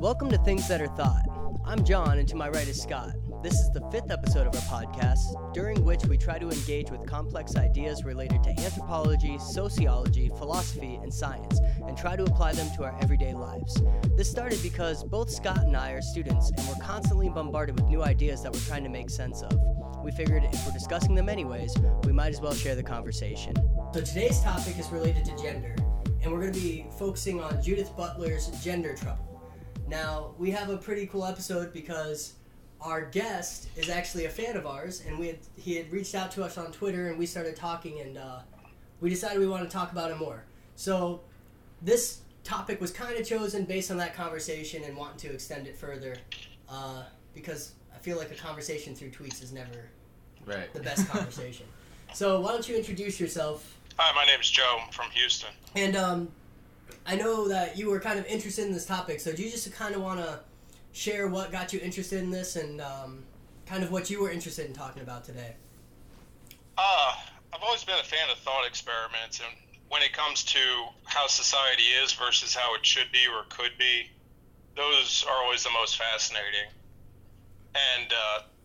Welcome to Things That Are Thought. I'm John, and to my right is Scott. This is the fifth episode of our podcast, during which we try to engage with complex ideas related to anthropology, sociology, philosophy, and science, and try to apply them to our everyday lives. This started because both Scott and I are students, and we're constantly bombarded with new ideas that we're trying to make sense of. We figured if we're discussing them anyways, we might as well share the conversation. So today's topic is related to gender, and we're going to be focusing on Judith Butler's Gender Trouble. Now, we have a pretty cool episode because our guest is actually a fan of ours, and he had reached out to us on Twitter, and we started talking, and we decided we wanted to talk about it more. So this topic was kind of chosen based on that conversation and wanting to extend it further, because I feel like a conversation through tweets is never the best conversation. So why don't you introduce yourself? Hi, my name's Joe. I'm from Houston. And I know that you were kind of interested in this topic, so do you just kind of want to share what got you interested in this and kind of what you were interested in talking about today? I've always been a fan of thought experiments, and when it comes to how society is versus how it should be or could be, those are always the most fascinating. And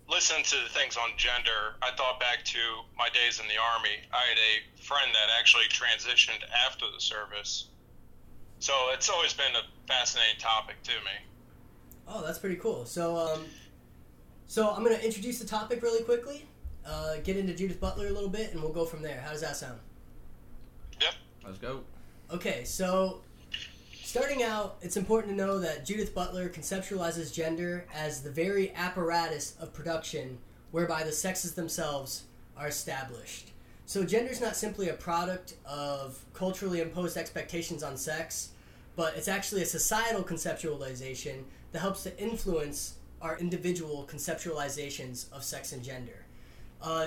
listening to the things on gender, I thought back to my days in the Army. I had a friend that actually transitioned after the service. So it's always been a fascinating topic to me. Oh, that's pretty cool. So so I'm going to introduce the topic really quickly, get into Judith Butler a little bit, and we'll go from there. How does that sound? Yep. Let's go. Okay, so starting out, it's important to know that Judith Butler conceptualizes gender as the very apparatus of production whereby the sexes themselves are established. So gender is not simply a product of culturally imposed expectations on sex, but it's actually a societal conceptualization that helps to influence our individual conceptualizations of sex and gender.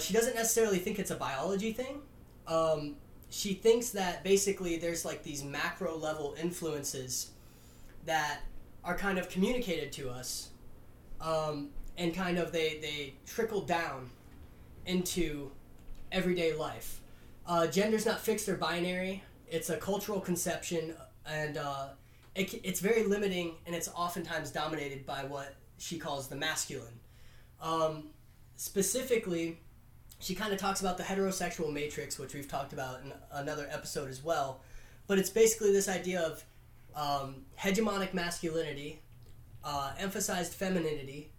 She doesn't necessarily think it's a biology thing. She thinks that basically there's like these macro level influences that are kind of communicated to us, and kind of they trickle down into everyday life. Gender's not fixed or binary. It's a cultural conception, and it's very limiting, and it's oftentimes dominated by what she calls the masculine. Specifically, she kind of talks about the heterosexual matrix, which we've talked about in another episode as well, but it's basically this idea of hegemonic masculinity, emphasized femininity,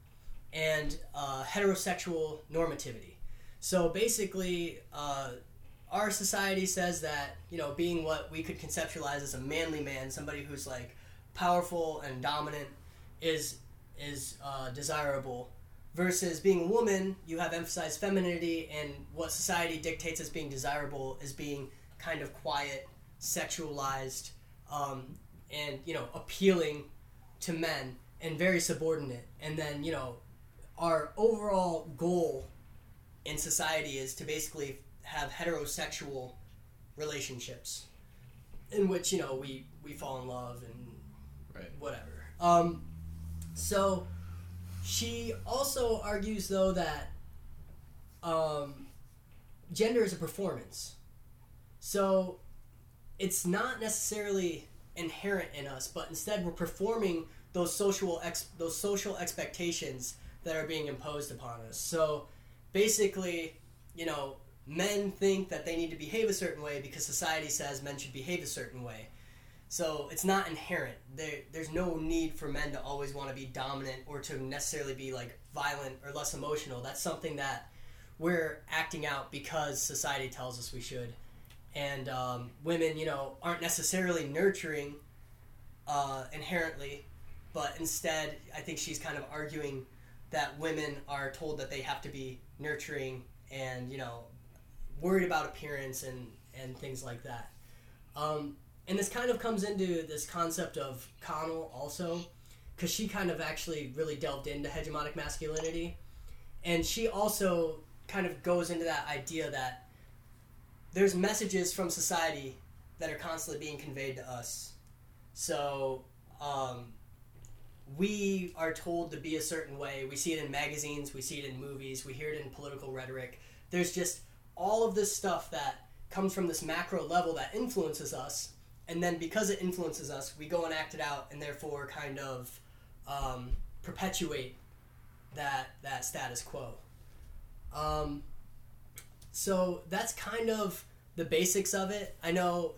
and heterosexual normativity. So basically, our society says that, you know, being what we could conceptualize as a manly man, somebody who's like powerful and dominant, is desirable, versus being a woman, you have emphasized femininity, and what society dictates as being desirable is being kind of quiet, sexualized, and, you know, appealing to men and very subordinate. And then, you know, our overall goal in society is to basically have heterosexual relationships in which, you know, we fall in love and whatever. So she also argues, though, that gender is a performance. So it's not necessarily inherent in us, but instead we're performing those social expectations that are being imposed upon us. So basically, you know, men think that they need to behave a certain way because society says men should behave a certain way. So it's not inherent. There's no need for men to always want to be dominant or to necessarily be like violent or less emotional. That's something that we're acting out because society tells us we should. And women, you know, aren't necessarily nurturing inherently, but instead I think she's kind of arguing that women are told that they have to be nurturing and, you know, worried about appearance and things like that. And this kind of comes into this concept of Connell also, because she kind of actually really delved into hegemonic masculinity. And she also kind of goes into that idea that there's messages from society that are constantly being conveyed to us. So we are told to be a certain way. We see it in magazines. We see it in movies. We hear it in political rhetoric. There's just all of this stuff that comes from this macro level that influences us. And then because it influences us, we go and act it out, and therefore kind of perpetuate that status quo. So that's kind of the basics of it. I know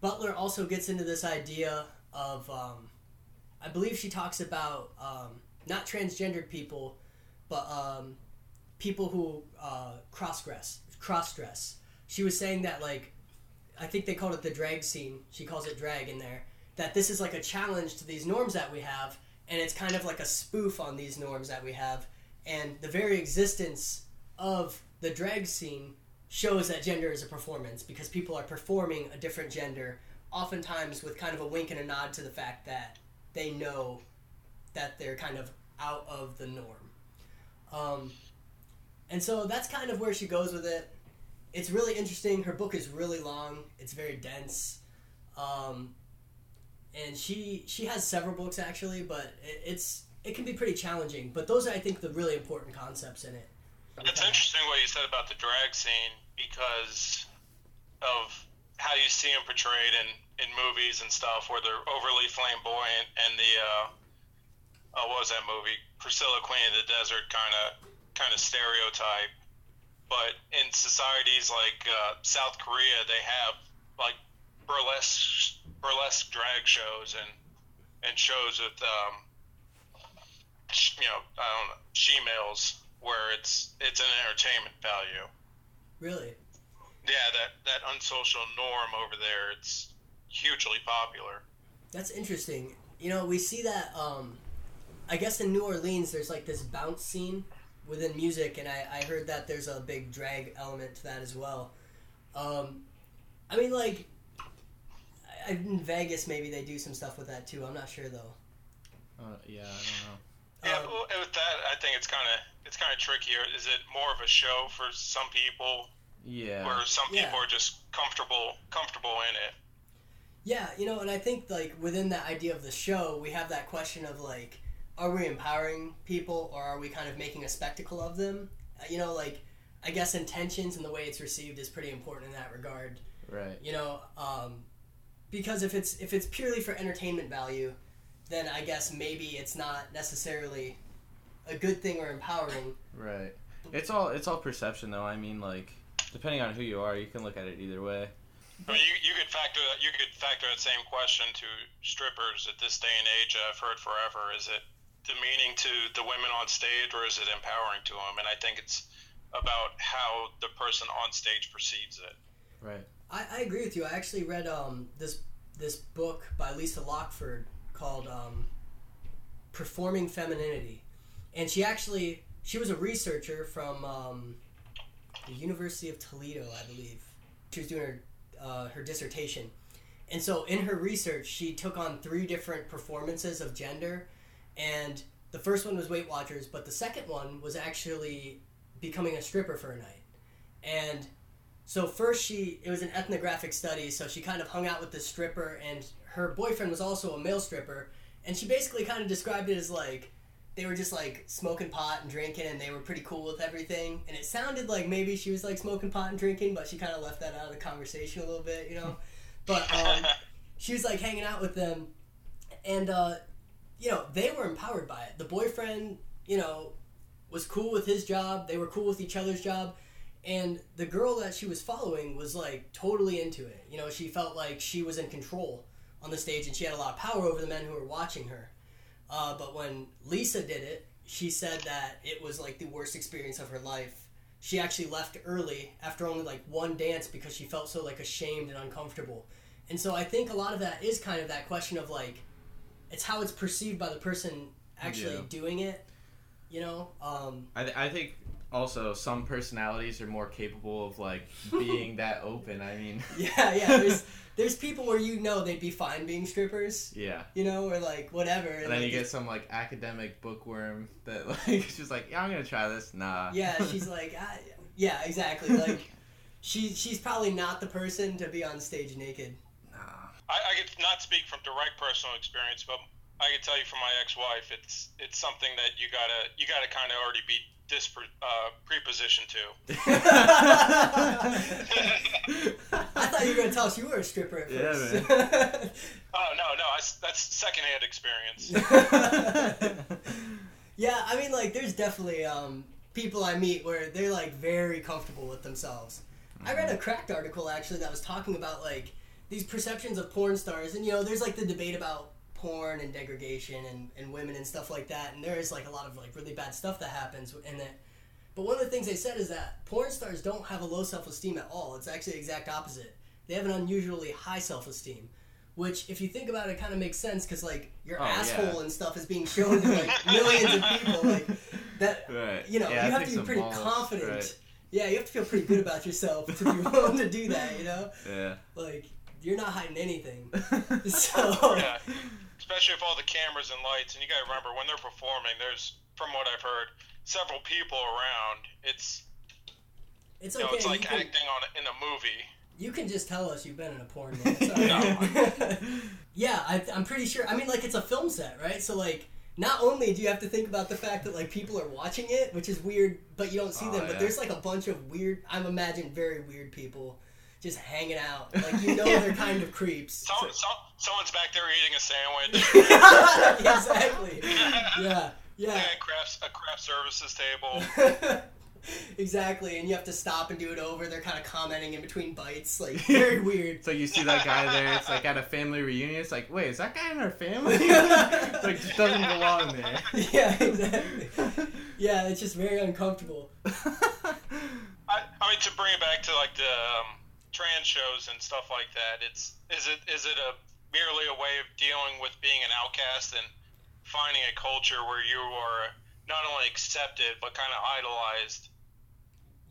Butler also gets into this idea of, I believe she talks about not transgendered people, but people who cross-dress. She was saying that, like, I think they called it the drag scene. She calls it drag in there. That this is like a challenge to these norms that we have, and it's kind of like a spoof on these norms that we have. And the very existence of the drag scene shows that gender is a performance, because people are performing a different gender, oftentimes with kind of a wink and a nod to the fact that they know that they're kind of out of the norm. And so that's kind of where she goes with it. It's really interesting. Her book is really long. It's very dense. And she has several books, actually, but it can be pretty challenging. But those are, I think, the really important concepts in it. It's interesting what you said about the drag scene, because of how you see them portrayed in movies and stuff, where they're overly flamboyant, and the what was that movie? Priscilla Queen of the Desert kind of stereotype. But in societies like South Korea, they have like burlesque drag shows and shows with she-males, where it's an entertainment value. Really? Yeah, that unsocial norm over there, it's hugely popular. That's interesting. You know, we see that, I guess in New Orleans there's like this bounce scene within music, and I heard that there's a big drag element to that as well. I mean, like, in Vegas maybe they do some stuff with that too. I'm not sure though. Yeah, I don't know. Yeah, well, with that, I think it's kind of trickier. Is it more of a show for some people? Yeah. Where some people are just comfortable in it. Yeah, you know, and I think like within that idea of the show, we have that question of like, are we empowering people, or are we kind of making a spectacle of them? You know, like, I guess intentions and the way it's received is pretty important in that regard. Right. You know, because if it's purely for entertainment value, then I guess maybe it's not necessarily a good thing or empowering. Right. It's all perception, though. I mean, like, depending on who you are, you can look at it either way. I mean, you could factor that same question to strippers at this day and age. I've heard forever: is it demeaning to the women on stage, or is it empowering to them? And I think it's about how the person on stage perceives it. Right. I agree with you. I actually read this book by Lisa Lockford called Performing Femininity, and she was a researcher from the University of Toledo, I believe. She was doing her dissertation, and so in her research she took on 3 different performances of gender, and the first one was Weight Watchers, but the second one was actually becoming a stripper for a night. And so first it was an ethnographic study, so she kind of hung out with this stripper, and her boyfriend was also a male stripper, and she basically kind of described it as like they were just like smoking pot and drinking, and they were pretty cool with everything, and it sounded like maybe she was like smoking pot and drinking, but she kind of left that out of the conversation a little bit, you know. But she was like hanging out with them, and you know, they were empowered by it. The boyfriend, you know, was cool with his job, they were cool with each other's job. And the girl that she was following was, like, totally into it. You know, she felt like she was in control on the stage, and she had a lot of power over the men who were watching her. But when Lisa did it, she said that it was, like, the worst experience of her life. She actually left early after only, like, 1 dance, because she felt so, like, ashamed and uncomfortable. And so I think a lot of that is kind of that question of, like, it's how it's perceived by the person actually doing it, you know? I think... Also, some personalities are more capable of, like, being that open, I mean. Yeah, there's people where you know they'd be fine being strippers. Yeah. You know, or, like, whatever. And then you get some, like, academic bookworm that, like, she's like, yeah, I'm gonna try this. Nah. Yeah, she's like, yeah, exactly. Like, she's probably not the person to be on stage naked. Nah. I could not speak from direct personal experience, but I could tell you from my ex-wife, it's something that you gotta kind of already be preposition to. I thought you were going to tell us you were a stripper at first. Yeah, man. Oh, no. That's secondhand experience. Yeah, I mean, like, there's definitely people I meet where they're, like, very comfortable with themselves. Mm-hmm. I read a Cracked article, actually, that was talking about, like, these perceptions of porn stars. And, you know, there's, like, the debate about porn and degradation and women and stuff like that, and there is like a lot of like really bad stuff that happens in it. But one of the things they said is that porn stars don't have a low self-esteem at all. It's actually the exact opposite. They have an unusually high self-esteem, which if you think about it kind of makes sense, because like your asshole and stuff is being shown to like millions of people, like that, right. You know, yeah, you have to be pretty confident, right. Yeah, you have to feel pretty good about yourself to be willing to do that, you know. Yeah, like you're not hiding anything. So yeah. Especially if all the cameras and lights, and you gotta remember when they're performing, there's, from what I've heard, several people around. It's okay. You know, it's like acting in a movie. You can just tell us you've been in a porn movie. It's all right. Yeah, I'm pretty sure. I mean, like it's a film set, right? So like, not only do you have to think about the fact that like people are watching it, which is weird, but you don't see them. Yeah. But there's like a bunch of weird, I imagine, very weird people. Just hanging out. Like, you know, they're kind of creeps. Someone's back there eating a sandwich. Exactly. Yeah. Yeah. At a craft services table. Exactly. And you have to stop and do it over. They're kind of commenting in between bites. Like, very weird. So you see that guy there. It's like at a family reunion. It's like, wait, is that guy in our family? It's like, just doesn't belong there. Yeah, exactly. Yeah, it's just very uncomfortable. I mean, to bring it back to, like, the... trans shows and stuff like that, is it a merely a way of dealing with being an outcast and finding a culture where you are not only accepted but kind of idolized?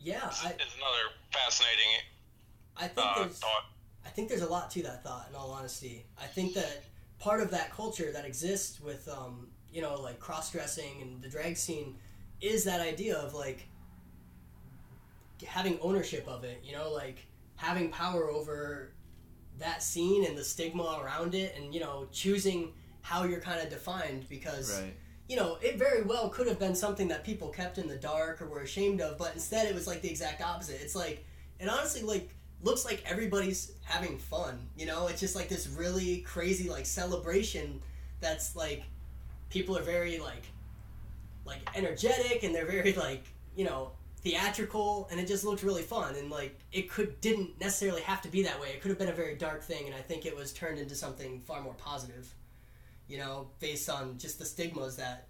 Yeah, is another fascinating thought. I think there's a lot to that thought, in all honesty. I think that part of that culture that exists with you know, like cross-dressing and the drag scene is that idea of like having ownership of it, you know, like having power over that scene and the stigma around it, and, you know, choosing how you're kind of defined, because, right. You know, it very well could have been something that people kept in the dark or were ashamed of, but instead it was like the exact opposite. It's like, it honestly like looks like everybody's having fun, you know? It's just like this really crazy like celebration that's like, people are very like energetic, and they're very like, you know, theatrical, and it just looked really fun, and like it didn't necessarily have to be that way. It could have been a very dark thing, and I think it was turned into something far more positive, you know, based on just the stigmas that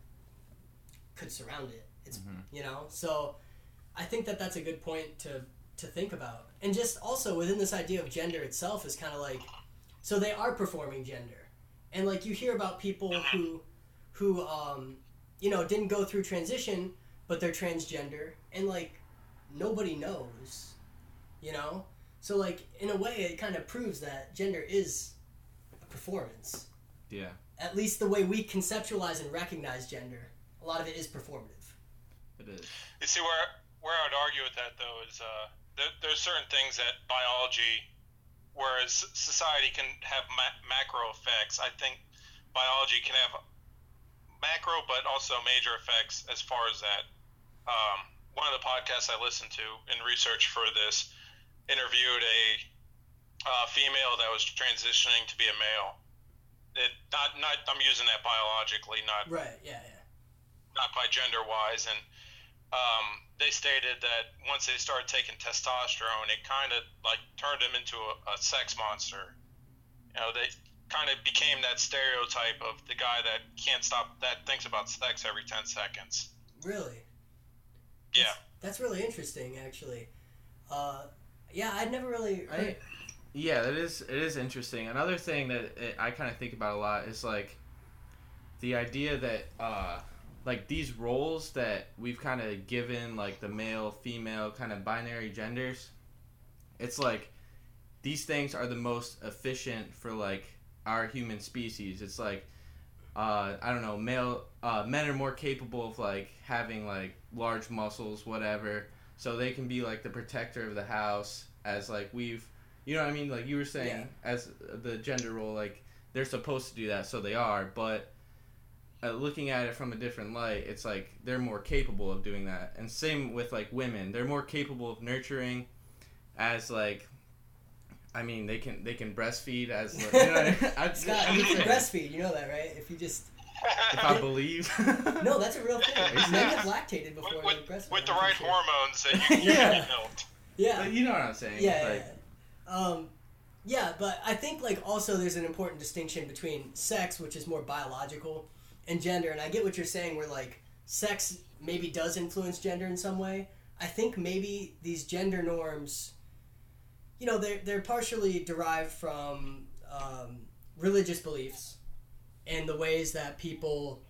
could surround it. It's you know, so I think that that's a good point to think about. And just also within this idea of gender itself is kind of like, so they are performing gender, and like you hear about people who you know, didn't go through transition, but they're transgender, and like nobody knows, you know? So like in a way it kind of proves that gender is a performance. Yeah. At least the way we conceptualize and recognize gender, a lot of it is performative. It is. You see, where I would argue with that though is there's certain things that biology, whereas society can have macro effects, I think biology can have macro but also major effects as far as that. One of the podcasts I listened to in research for this interviewed a female that was transitioning to be a male. I'm using that biologically, not right, yeah, not by gender wise. And they stated that once they started taking testosterone, it kind of like turned them into a sex monster. You know, they kind of became that stereotype of the guy that can't stop, that thinks about sex every 10 seconds. Really? Yeah. That's really interesting, actually. Yeah, I'd never really... Yeah, it is interesting. Another thing that I kind of think about a lot is, like, the idea that, like, these roles that we've kind of given, like, the male, female, kind of binary genders, it's like, these things are the most efficient for, like, our human species. It's like I don't know, men are more capable of like having like large muscles, whatever, so they can be like the protector of the house, as like we've, you know what I mean, like you were saying, as the gender role, like they're supposed to do that, so they are. But looking at it from a different light, it's like they're more capable of doing that. And same with like women, they're more capable of nurturing, as like, I mean, they can breastfeed as like, you know what I mean? I, Scott, I'm you can breastfeed, you know that, right? If you just if I believe. No, that's a real thing. Men have lactated before they breastfed. With the right hormones, that you can get milked. Yeah, but you know what I'm saying. Yeah, like, yeah. Yeah, but I think like also there's an important distinction between sex, which is more biological, and gender. And I get what you're saying, where like sex maybe does influence gender in some way. I think maybe these gender norms, you know, they're partially derived from religious beliefs and the ways that people,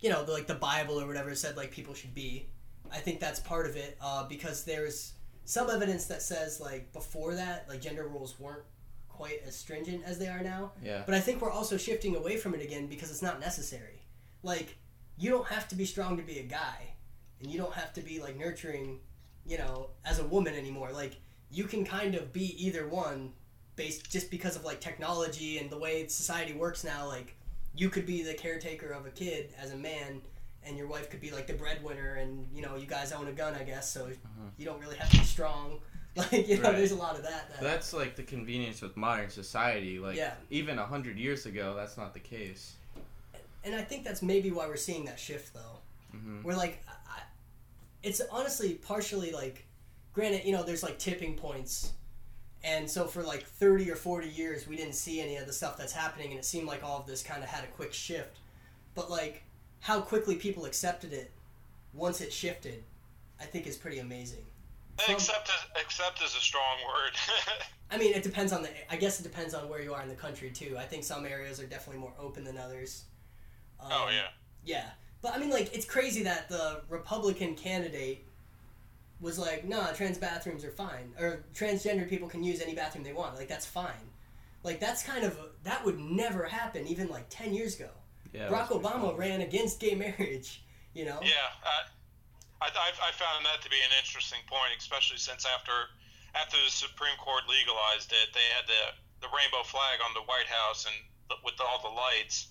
you know, like the Bible or whatever said like people should be. I think that's part of it, because there's some evidence that says like before that, like gender roles weren't quite as stringent as they are now. Yeah. But I think we're also shifting away from it again because it's not necessary. Like, you don't have to be strong to be a guy, and you don't have to be like nurturing, you know, as a woman anymore. Like, you can kind of be either one based just because of like technology and the way society works now. Like, you could be the caretaker of a kid as a man, and your wife could be like the breadwinner, and you know, you guys own a gun, I guess, so you don't really have to be strong. Like, you know, right. There's a lot of that. That's like the convenience with modern society. Like, even 100 years ago, that's not the case. And I think that's maybe why we're seeing that shift, though. Mm-hmm. We're like, it's honestly partially like, granted, you know, there's like tipping points. And so for like 30 or 40 years, we didn't see any of the stuff that's happening, and it seemed like all of this kind of had a quick shift. But like, how quickly people accepted it once it shifted, I think is pretty amazing. Accept is a strong word. I mean, it depends on I guess it depends on where you are in the country, too. I think some areas are definitely more open than others. Yeah. But, I mean, like, it's crazy that the Republican candidate was like, nah, trans bathrooms are fine. Or transgender people can use any bathroom they want. Like, that's fine. Like, that's kind of... That would never happen even, like, 10 years ago. Yeah, Barack Obama ran against gay marriage, you know? Yeah, I found that to be an interesting point, especially since after the Supreme Court legalized it, they had the rainbow flag on the White House and with all the lights.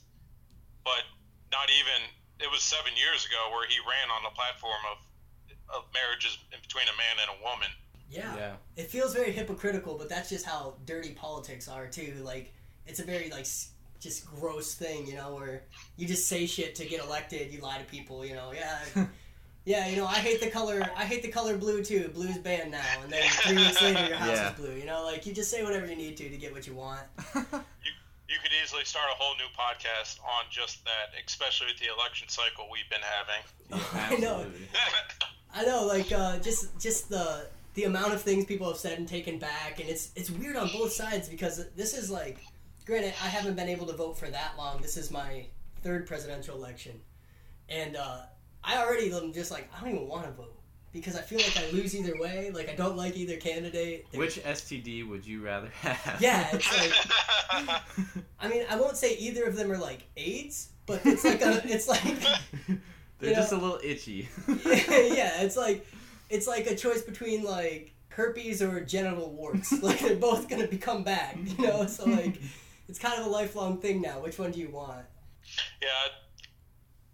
But not even it was 7 years ago where he ran on the platform of marriages between a man and a woman. Yeah, it feels very hypocritical, but that's just how dirty politics are too. Like, it's a very like just gross thing, you know, where you just say shit to get elected. You lie to people, you know. Yeah. Yeah, you know, I hate the color blue, too. Blue's banned now. And then 3 weeks later, your house is blue. You know, like, you just say whatever you need to get what you want. You could easily start a whole new podcast on just that, especially with the election cycle we've been having. Yeah, I know. I know, like, just the amount of things people have said and taken back. And it's weird on both sides because this is, like, granted, I haven't been able to vote for that long. This is my third presidential election. And, I already am just like, I don't even want to vote because I feel like I lose either way. Like, I don't like either candidate. Which STD would you rather have? Yeah, it's like, I mean, I won't say either of them are like AIDS, but it's like they're just a little itchy. Yeah, it's like a choice between like herpes or genital warts. Like, they're both gonna come back, you know. So like, it's kind of a lifelong thing now. Which one do you want? Yeah.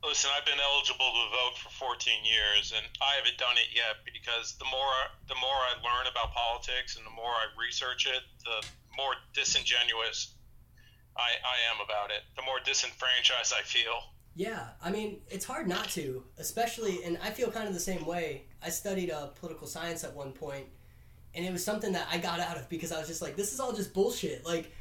Listen, I've been eligible to vote for 14 years, and I haven't done it yet because the more I learn about politics and the more I research it, the more disingenuous I am about it, the more disenfranchised I feel. Yeah, I mean, it's hard not to, especially, and I feel kind of the same way. I studied political science at one point, and it was something that I got out of because I was just like, this is all just bullshit, like...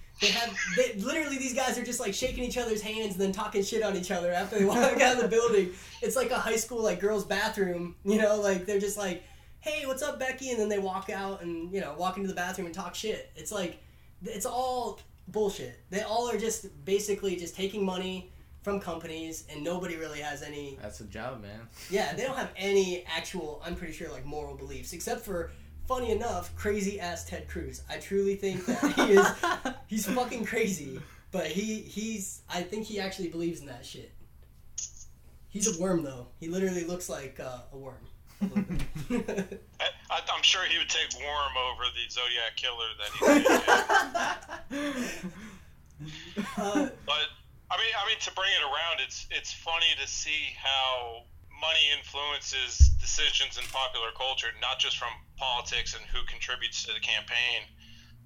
Literally, these guys are just, like, shaking each other's hands and then talking shit on each other after they walk out of the building. It's like a high school, like, girls' bathroom, you know? Like, they're just like, hey, what's up, Becky? And then they walk out and, you know, walk into the bathroom and talk shit. It's like, it's all bullshit. They all are just basically just taking money from companies, and nobody really has any... That's a job, man. Yeah, they don't have any actual, I'm pretty sure, like, moral beliefs, except for... Funny enough, crazy-ass Ted Cruz. I truly think that he's fucking crazy, but I think he actually believes in that shit. He's a worm, though. He literally looks like a worm. A little bit. I'm sure he would take worm over the Zodiac Killer that he did. But I mean, to bring it around, it's funny to see how money influences decisions in popular culture, not just from politics and who contributes to the campaign,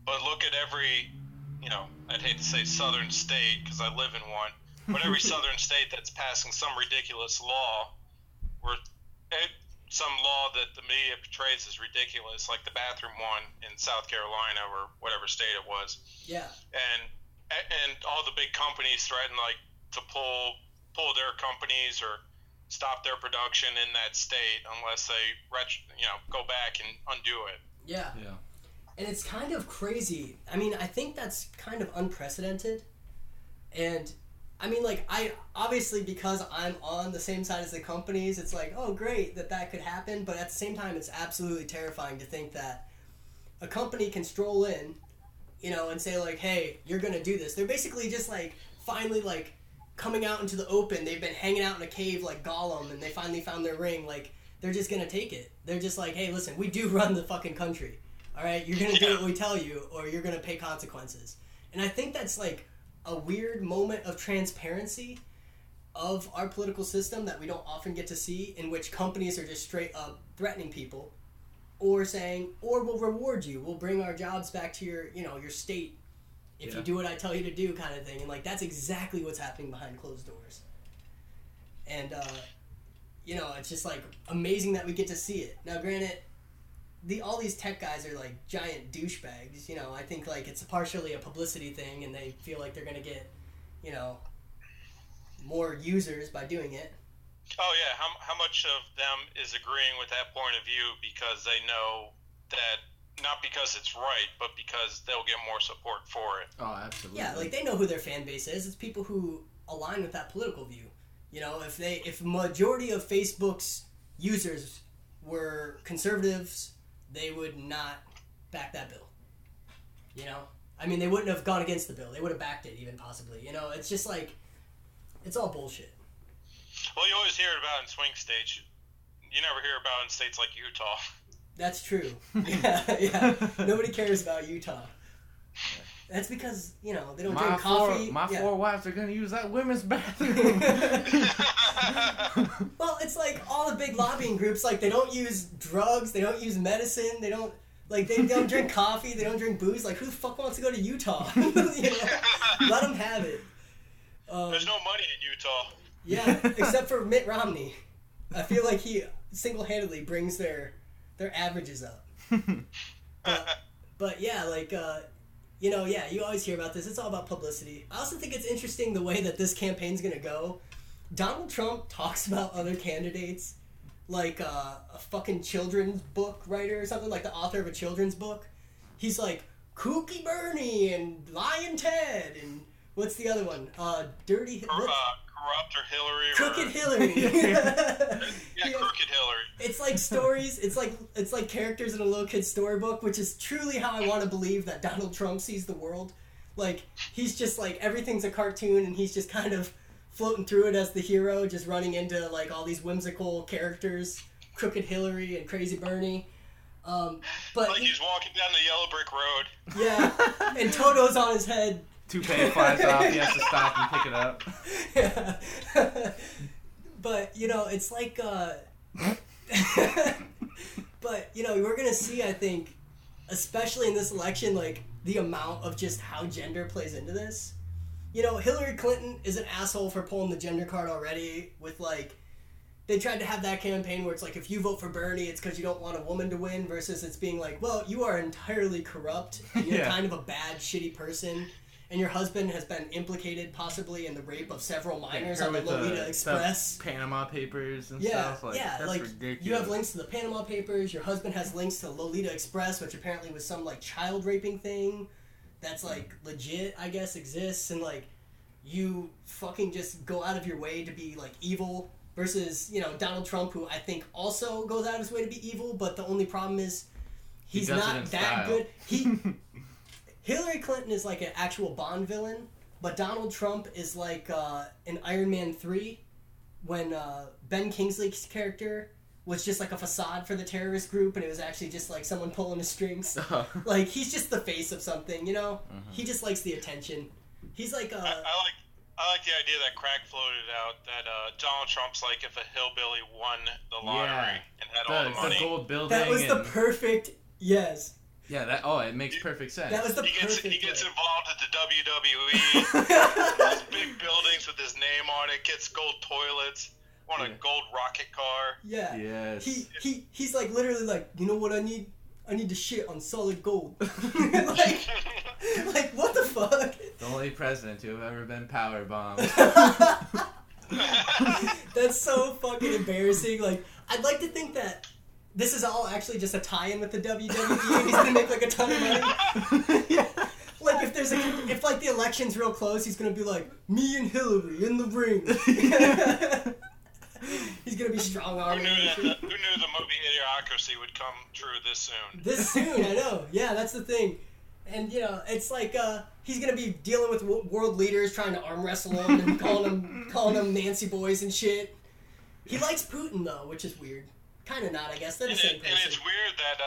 but look at every, you know, I'd hate to say southern state because I live in one, but every southern state that's passing some ridiculous law, or some law that the media portrays as ridiculous, like the bathroom one in South Carolina or whatever state it was. Yeah. And all the big companies threaten like to pull their companies or stop their production in that state unless they go back and undo it. Yeah. Yeah. And it's kind of crazy. I mean, I think that's kind of unprecedented. And I mean, like, I obviously, because I'm on the same side as the companies, it's like, oh, great that could happen. But at the same time, it's absolutely terrifying to think that a company can stroll in, you know, and say, like, hey, you're going to do this. They're basically just, like, finally, like, coming out into the open. They've been hanging out in a cave like Gollum, and they finally found their ring. Like, they're just going to take it. They're just like, hey, listen, we do run the fucking country. All right? You're going to do what we tell you, or you're going to pay consequences. And I think that's, like, a weird moment of transparency of our political system that we don't often get to see, in which companies are just straight up threatening people or saying, or we'll reward you, we'll bring our jobs back to your, you know, your state if you do what I tell you to do, kind of thing. And like, that's exactly what's happening behind closed doors. And you know, it's just like amazing that we get to see it. Now granted, all these tech guys are like giant douchebags, you know. I think like it's partially a publicity thing, and they feel like they're gonna get, you know, more users by doing it. Oh yeah, how much of them is agreeing with that point of view because they know that, not because it's right, but because they'll get more support for it. Oh, absolutely. Yeah, like they know who their fan base is. It's people who align with that political view. You know, if majority of Facebook's users were conservatives, they would not back that bill, you know? I mean, they wouldn't have gone against the bill. They would have backed it, even, possibly. You know, it's just like, it's all bullshit. Well, you always hear it about in swing states. You never hear about in states like Utah. That's true. Yeah. Nobody cares about Utah. That's because, you know, they don't drink coffee. Four wives are going to use that women's bathroom. Well, it's like all the big lobbying groups, like they don't use drugs, they don't use medicine, they don't drink coffee, they don't drink booze. Like, who the fuck wants to go to Utah? You know? Let them have it. There's no money in Utah. Yeah, except for Mitt Romney. I feel like he single-handedly brings their averages up. But yeah, like... you know, yeah, you always hear about this. It's all about publicity. I also think it's interesting the way that this campaign's going to go. Donald Trump talks about other candidates like a fucking children's book writer or something, like the author of a children's book. He's like, Kooky Bernie and Lion Ted and what's the other one? Corrupt or Hillary. Crooked Hillary. Yeah, Crooked Hillary. It's like stories. It's like characters in a little kid's storybook, which is truly how I want to believe that Donald Trump sees the world. Like, he's just like, everything's a cartoon, and he's just kind of floating through it as the hero, just running into like all these whimsical characters, Crooked Hillary and Crazy Bernie. But he's walking down the yellow brick road. Yeah, and Toto's on his head. Toupee flies off, he has to stop and pick it up. Yeah. But, you know, it's like, but, you know, we're going to see, I think, especially in this election, like, the amount of just how gender plays into this. You know, Hillary Clinton is an asshole for pulling the gender card already with, like, they tried to have that campaign where it's like, if you vote for Bernie, it's because you don't want a woman to win, versus it's being like, well, you are entirely corrupt, and you're kind of a bad, shitty person. And your husband has been implicated, possibly, in the rape of several minors on the Lolita Express. The Panama Papers and stuff. Like, yeah, that's like, ridiculous. You have links to the Panama Papers. Your husband has links to Lolita Express, which apparently was some, like, child raping thing that's, like, legit, I guess, exists. And, like, you fucking just go out of your way to be, like, evil versus, you know, Donald Trump, who I think also goes out of his way to be evil. But the only problem is he's not that good. Hillary Clinton is like an actual Bond villain, but Donald Trump is like in Iron Man 3 when Ben Kingsley's character was just like a facade for the terrorist group, and it was actually just like someone pulling the strings. Like, he's just the face of something, you know? He just likes the attention. He's like... I like I like the idea that Crack floated out that Donald Trump's like if a hillbilly won the lottery and had all the money. The gold building. That was the perfect yes. Yeah, that it makes perfect sense. That was the he gets involved at the WWE. Those big buildings with his name on it, gets gold toilets, won a gold rocket car. Yeah. Yes. He's like literally like, you know what I need? I need to shit on solid gold. like what the fuck? The only president to have ever been power bombed. That's so fucking embarrassing. Like, I'd like to think that this is all actually just a tie-in with the WWE, and he's gonna make like a ton of money. Yeah. Like if like the election's real close, he's gonna be like me and Hillary in the ring. He's gonna be strong-armed. Who knew the movie Idiocracy would come true this soon? This soon, I know. Yeah, that's the thing. And, you know, it's like he's going to be dealing with world leaders trying to arm wrestle him and calling them Nancy boys and shit. He likes Putin, though, which is weird. Kind of not, I guess. They're the same person. And it's weird that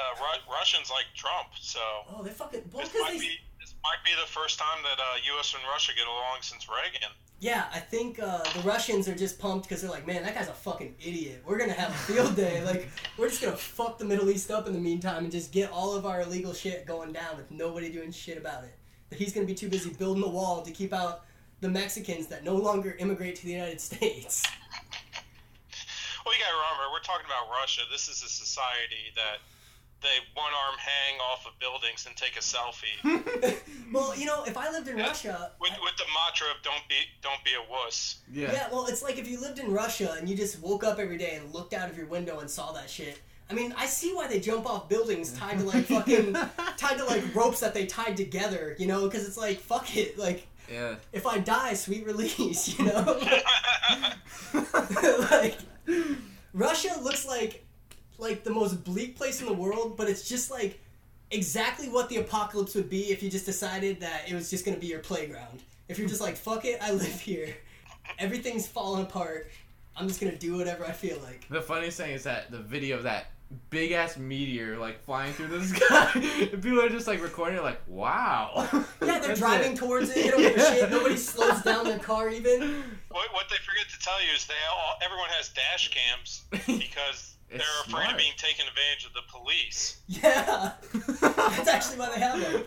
Russians like Trump, so... Oh, they fucking... Well, this might be the first time that U.S. and Russia get along since Reagan. Yeah, I think the Russians are just pumped because they're like, man, that guy's a fucking idiot. We're going to have a field day. Like, we're just going to fuck the Middle East up in the meantime and just get all of our illegal shit going down with nobody doing shit about it. That he's going to be too busy building a wall to keep out the Mexicans that no longer immigrate to the United States. Well, you got to remember, we're talking about Russia. This is a society that... they one-arm hang off of buildings and take a selfie. Well, you know, if I lived in Russia... With the mantra of don't be a wuss. Yeah. Yeah, well, it's like if you lived in Russia and you just woke up every day and looked out of your window and saw that shit. I mean, I see why they jump off buildings tied to, like, fucking... tied to, like, ropes that they tied together, you know? Because it's like, fuck it, like... Yeah. If I die, sweet release, you know? Like, Russia looks like the most bleak place in the world, but it's just like exactly what the apocalypse would be if you just decided that it was just going to be your playground. If you're just like, fuck it, I live here, everything's falling apart, I'm just going to do whatever I feel like. The funniest thing is that the video of that big ass meteor like flying through the sky, people are just like recording it like, wow. Yeah, they're driving towards it, they don't give a shit, nobody slows down their car even. What they forget to tell you is everyone has dash cams because they're afraid of being taken advantage of the police. Yeah. That's actually why they have them.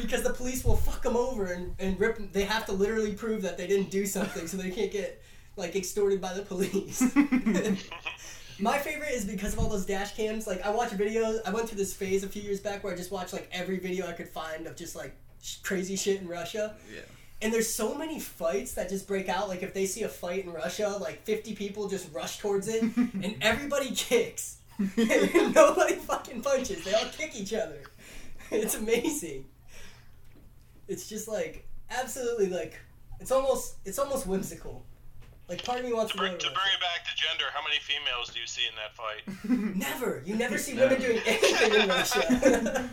Because the police will fuck them over and rip them. They have to literally prove that they didn't do something so they can't get, like, extorted by the police. My favorite is because of all those dash cams. Like, I watch videos. I went through this phase a few years back where I just watched, like, every video I could find of just, like, crazy shit in Russia. Yeah. And there's so many fights that just break out. Like, if they see a fight in Russia, like, 50 people just rush towards it, and everybody kicks. And nobody fucking punches. They all kick each other. It's amazing. It's just, like, absolutely, like, it's almost whimsical. Like, part of me wants to bring it back to gender, how many females do you see in that fight? Never. You never see women doing anything in Russia.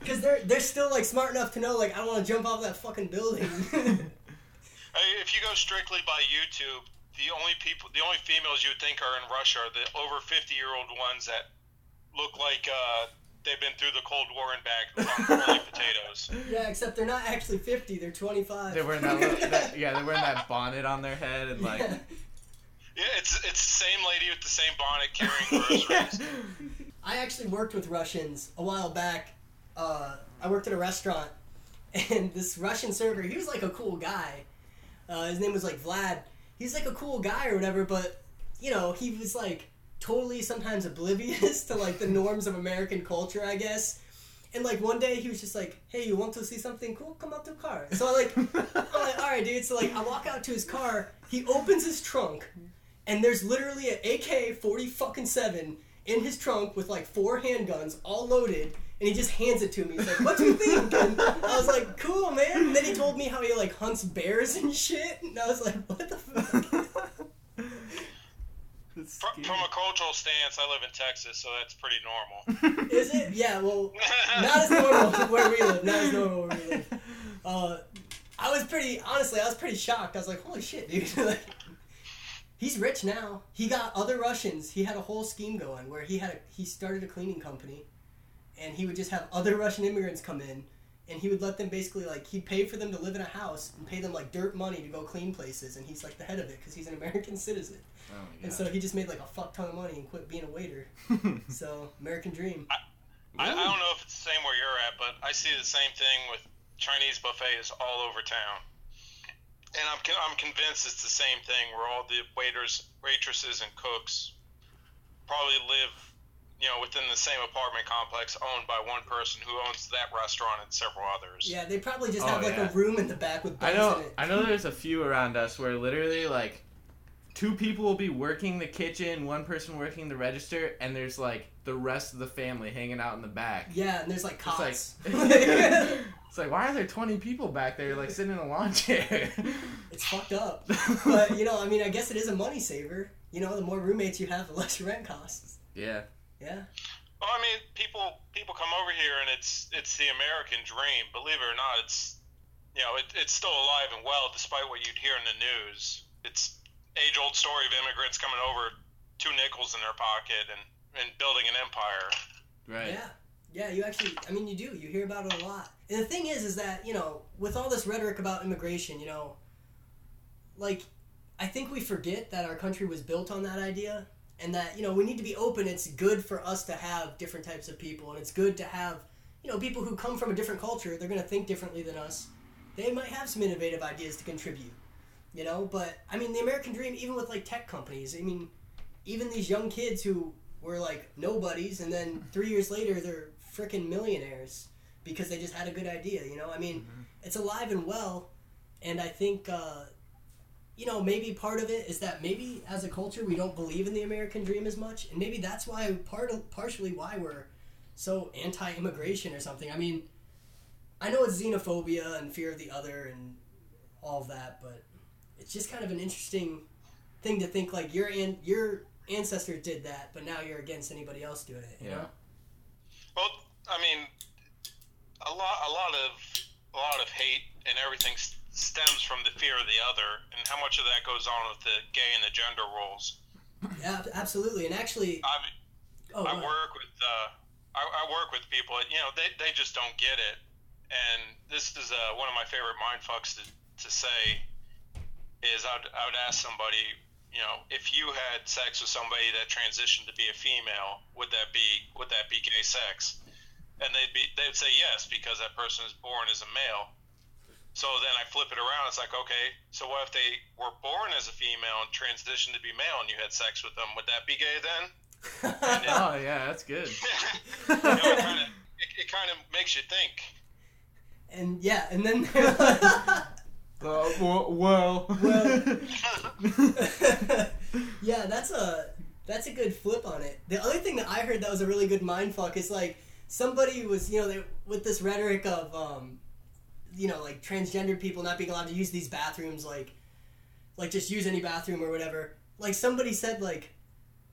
Because they're still, like, smart enough to know, like, I don't want to jump off that fucking building. If you go strictly by YouTube, the only females you would think are in Russia are the over 50-year-old ones that look like they've been through the Cold War and back on rolling potatoes. Yeah, except they're not actually 50; they're 25. They're wearing they're wearing that bonnet on their head and like. Yeah, it's the same lady with the same bonnet carrying groceries. Yeah. I actually worked with Russians a while back. I worked at a restaurant, and this Russian server, he was like a cool guy. His name was like Vlad. He's like a cool guy or whatever, but, you know, he was like totally sometimes oblivious to like the norms of American culture, I guess. And like one day he was just like, hey, you want to see something cool? Come out to the car. So I'm like, alright dude. So like I walk out to his car, he opens his trunk, and there's literally an AK-47 in his trunk with like 4 handguns all loaded. And he just hands it to me. He's like, what do you think? And I was like, cool, man. And then he told me how he, like, hunts bears and shit. And I was like, what the fuck? From a cultural stance, I live in Texas, so that's pretty normal. Is it? Yeah, well, not as normal where we live. I was pretty shocked. I was like, holy shit, dude. Like, he's rich now. He got other Russians. He had a whole scheme going where he started a cleaning company. And he would just have other Russian immigrants come in and he would let them basically, like, he'd pay for them to live in a house and pay them, like, dirt money to go clean places, and he's, like, the head of it because he's an American citizen. Oh, yeah. And so he just made, like, a fuck ton of money and quit being a waiter. So, American dream. I don't know if it's the same where you're at, but I see the same thing with Chinese buffets all over town. And I'm convinced it's the same thing where all the waiters, waitresses, and cooks probably live, you know, within the same apartment complex owned by one person who owns that restaurant and several others. Yeah, they probably just have like a room in the back with beds in it. I know there's a few around us where literally like two people will be working the kitchen, one person working the register, and there's like the rest of the family hanging out in the back. Yeah, and there's like cots. It's like, why are there 20 people back there, like, sitting in a lawn chair? It's fucked up. But, you know, I mean, I guess it is a money saver. You know, the more roommates you have, the less your rent costs. Yeah. Yeah. Well, I mean, people come over here, and it's the American dream. Believe it or not, it's, you know, it's still alive and well, despite what you'd hear in the news. It's age-old story of immigrants coming over, two nickels in their pocket, and building an empire. Right. Yeah. Yeah, you actually, I mean, you do. You hear about it a lot. And the thing is that, you know, with all this rhetoric about immigration, you know, like, I think we forget that our country was built on that idea and that, you know, we need to be open. It's good for us to have different types of people, and it's good to have, you know, people who come from a different culture. They're going to think differently than us. They might have some innovative ideas to contribute, you know, but, I mean, the American dream, even with, like, tech companies, I mean, even these young kids who were, like, nobodies, and then 3 years later, they're freaking millionaires because they just had a good idea, you know? I mean, It's alive and well, and I think, you know, maybe part of it is that maybe as a culture we don't believe in the American dream as much, and maybe that's why partially why we're so anti-immigration or something. I mean, I know it's xenophobia and fear of the other and all of that, but it's just kind of an interesting thing to think, like, your ancestors did that, but now you're against anybody else doing it, you know? Well, I mean, a lot of hate and everything stems from the fear of the other, and how much of that goes on with the gay and the gender roles. Yeah, absolutely. And actually, I work with people. You know, they just don't get it. And this is one of my favorite mindfucks to say is I would ask somebody, you know, if you had sex with somebody that transitioned to be a female, would that be gay sex? And they'd say yes, because that person is born as a male. So then I flip it around. It's like, okay, so what if they were born as a female and transitioned to be male, and you had sex with them? Would that be gay then? Oh yeah, that's good. You know, it kind of makes you think. And yeah, and then. Well. Yeah, that's a good flip on it. The other thing that I heard that was a really good mindfuck is, like, somebody was, you know, with this rhetoric of, you know, like, transgender people not being allowed to use these bathrooms, like just use any bathroom or whatever. Like, somebody said, like,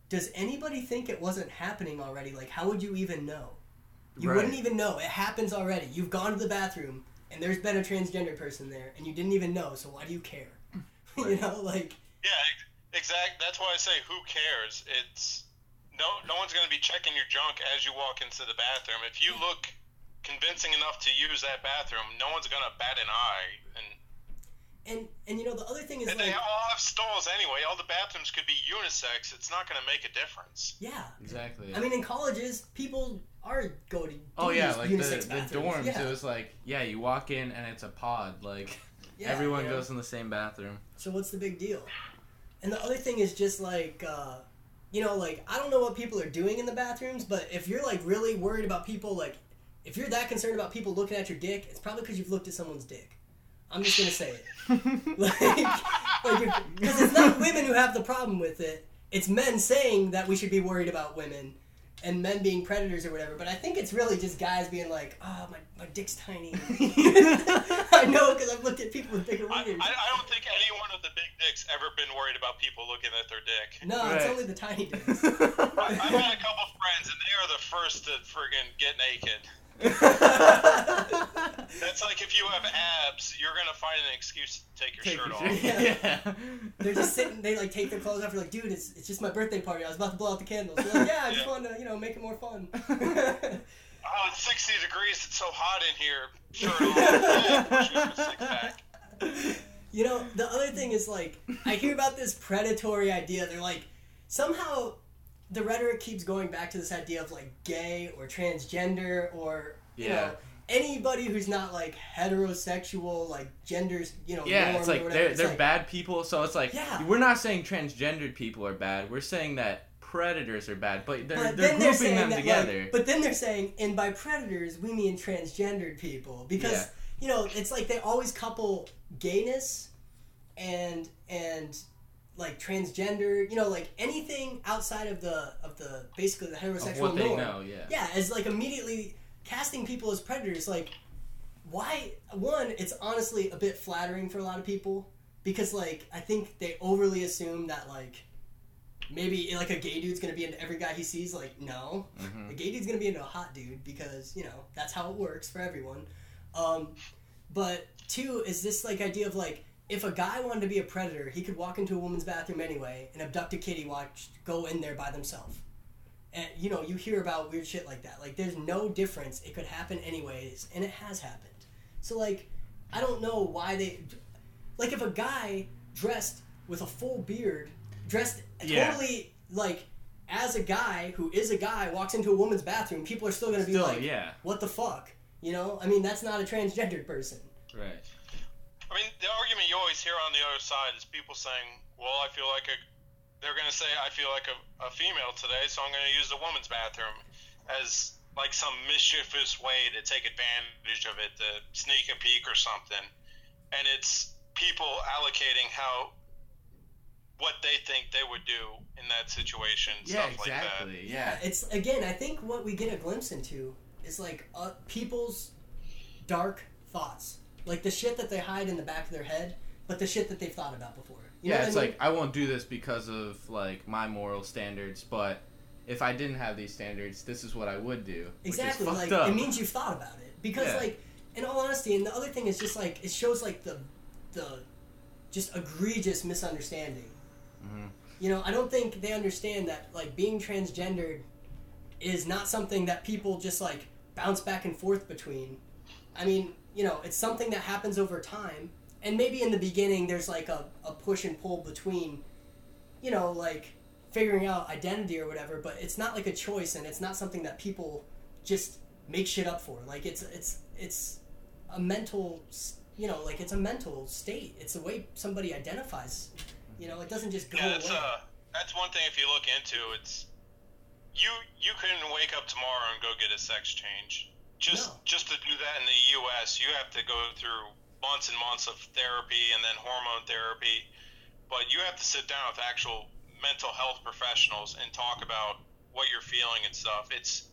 does anybody think it wasn't happening already? Like, how would you even know? You right. wouldn't even know. It happens already. You've gone to the bathroom, and there's been a transgender person there, and you didn't even know, so why do you care? You know, like... Yeah, exactly. That's why I say, who cares? It's... No one's going to be checking your junk as you walk into the bathroom. If you look convincing enough to use that bathroom, no one's going to bat an eye. And you know, the other thing is, like... They all have stalls anyway. All the bathrooms could be unisex. It's not going to make a difference. Yeah. Exactly. Yeah. I mean, in colleges, people... Our go to like the dorms. Yeah. It was like, yeah, you walk in and it's a pod. Like, everyone goes in the same bathroom. So what's the big deal? And the other thing is just like, you know, like, I don't know what people are doing in the bathrooms, but if you're like really worried about people, like, if you're that concerned about people looking at your dick, it's probably because you've looked at someone's dick. I'm just gonna say it, like, because it's not women who have the problem with it. It's men saying that we should be worried about women. And men being predators or whatever, but I think it's really just guys being like, oh, my dick's tiny. I know, because I've looked at people with bigger wieners. I don't think any one of the big dicks ever been worried about people looking at their dick. No, right. It's only the tiny dicks. I've had a couple friends, and they are the first to friggin' get naked. That's like if you have abs, you're gonna find an excuse to take your shirt off. Yeah. They're just sitting. They like take their clothes off. They're like, dude, it's just my birthday party. I was about to blow out the candles. They're like, yeah, I just wanted to, you know, make it more fun. I Oh, it's 60 degrees. It's so hot in here. Sure. You know, the other thing is, like, I hear about this predatory idea. They're like, somehow the rhetoric keeps going back to this idea of, like, gay or transgender or, you know, anybody who's not, like, heterosexual, like, genders, you know, norm it's like, they're bad people. So it's like, we're not saying transgendered people are bad. We're saying that predators are bad, but they're grouping them together. Like, but then they're saying, and by predators, we mean transgendered people. Because, you know, it's like they always couple gayness and like transgender, you know, like anything outside of the basically the heterosexual norm. Yeah, as like immediately casting people as predators. Like, why? One, it's honestly a bit flattering for a lot of people because, like, I think they overly assume that, like, maybe like a gay dude's gonna be into every guy he sees. Like, no, a gay dude's gonna be into a hot dude because, you know, that's how it works for everyone. But two is this, like, idea of, like, if a guy wanted to be a predator, he could walk into a woman's bathroom anyway and abduct a kitty, go in there by themselves. And, you know, you hear about weird shit like that. Like, there's no difference. It could happen anyways, and it has happened. So, like, I don't know why they... Like, if a guy dressed with a full beard, dressed totally, like, as a guy who is a guy, walks into a woman's bathroom, people are still going to be like, what the fuck? You know? I mean, that's not a transgendered person. Right. I mean, the argument you always hear on the other side is people saying, well, I feel like they're going to say, I feel like a female today, so I'm going to use the woman's bathroom as, like, some mischievous way to take advantage of it, to sneak a peek or something. And it's people allocating what they think they would do in that situation, stuff like that. Yeah, it's, again, I think what we get a glimpse into is, like, people's dark thoughts. Like, the shit that they hide in the back of their head, but the shit that they've thought about before. You know what I mean? Like, I won't do this because of, like, my moral standards, but if I didn't have these standards, this is what I would do. Exactly. Which is fucked up. It means you've thought about it. Because, like, in all honesty, and the other thing is just, like, it shows, like, the just egregious misunderstanding. Mm-hmm. You know, I don't think they understand that, like, being transgendered is not something that people just, like, bounce back and forth between. I mean... You know, it's something that happens over time. And maybe in the beginning there's, like, a push and pull between, you know, like, figuring out identity or whatever, but it's not, like, a choice, and it's not something that people just make shit up for. Like, it's a mental, you know, like, it's a mental state. It's the way somebody identifies. You know, it doesn't just go away. That's one thing if you look into. It's you couldn't wake up tomorrow and go get a sex change. Just to do that in the U.S., you have to go through months and months of therapy and then hormone therapy. But you have to sit down with actual mental health professionals and talk about what you're feeling and stuff. It's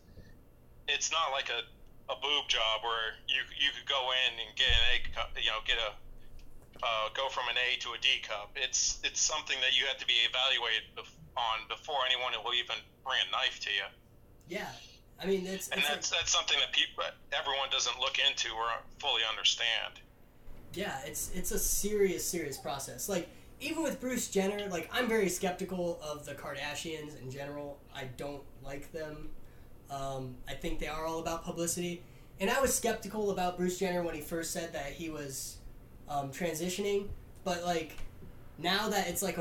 not like a boob job where you could go in and get an A cup, you know, go from an A to a D cup. It's something that you have to be evaluated on before anyone will even bring a knife to you. Yeah. I mean, that's something that everyone doesn't look into or fully understand. Yeah, it's a serious process. Like, even with Bruce Jenner, like, I'm very skeptical of the Kardashians in general. I don't like them. I think they are all about publicity. And I was skeptical about Bruce Jenner when he first said that he was transitioning. But, like, now that it's like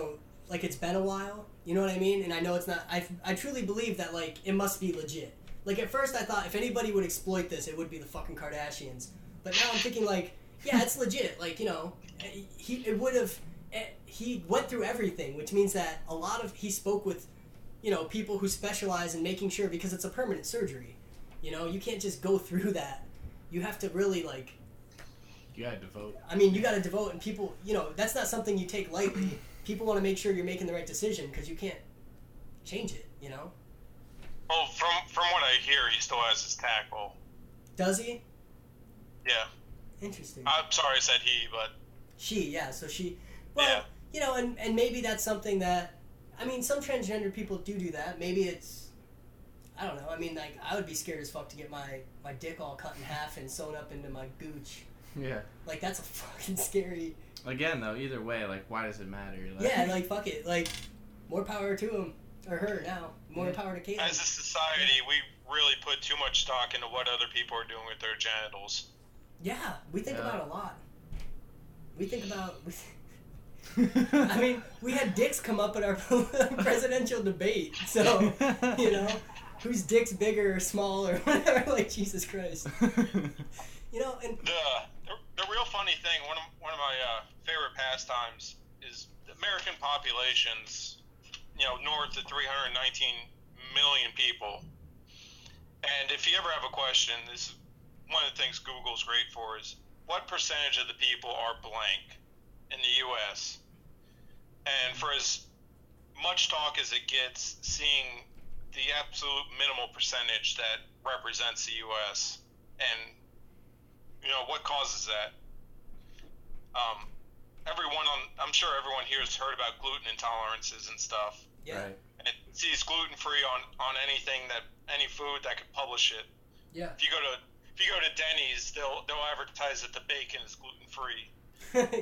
it's been a while, you know what I mean? And I know it's not. I truly believe that, like, it must be legit. Like, at first I thought if anybody would exploit this, it would be the fucking Kardashians. But now I'm thinking, like, yeah, it's legit. Like, you know, he went through everything, which means that he spoke with, you know, people who specialize in making sure, because it's a permanent surgery. You know, you can't just go through that. You have to really, like... You gotta devote. I mean, you gotta devote, and people, you know, that's not something you take lightly. People want to make sure you're making the right decision, because you can't change it, you know? Well, from what I hear, he still has his tackle. Does he? Yeah. Interesting. I'm sorry I said he, but... She, yeah, so she... Well, you know, and maybe that's something that... I mean, some transgender people do that. Maybe it's... I don't know. I mean, like, I would be scared as fuck to get my dick all cut in half and sewn up into my gooch. Yeah. Like, that's a fucking scary... Again, though, either way, like, why does it matter? Like... Yeah, like, fuck it. Like, more power to him. or her now. More power to Caitlyn. As a society, we really put too much stock into what other people are doing with their genitals. Yeah, we think about it a lot. We think about... I mean, we had dicks come up at our presidential debate, so, you know, whose dick's bigger or small or whatever, like, Jesus Christ. You know, and... The real funny thing, one of my favorite pastimes is the American population's, you know, north of 319 million people. And if you ever have a question, this is one of the things Google's great for is, what percentage of the people are blank in the U.S.? And for as much talk as it gets, seeing the absolute minimal percentage that represents the U.S. and, you know, what causes that? I'm sure everyone here has heard about gluten intolerances and stuff. Yeah. Right. And it sees gluten-free on anything any food that could publish it. Yeah. If you go to Denny's, they'll advertise that the bacon is gluten-free.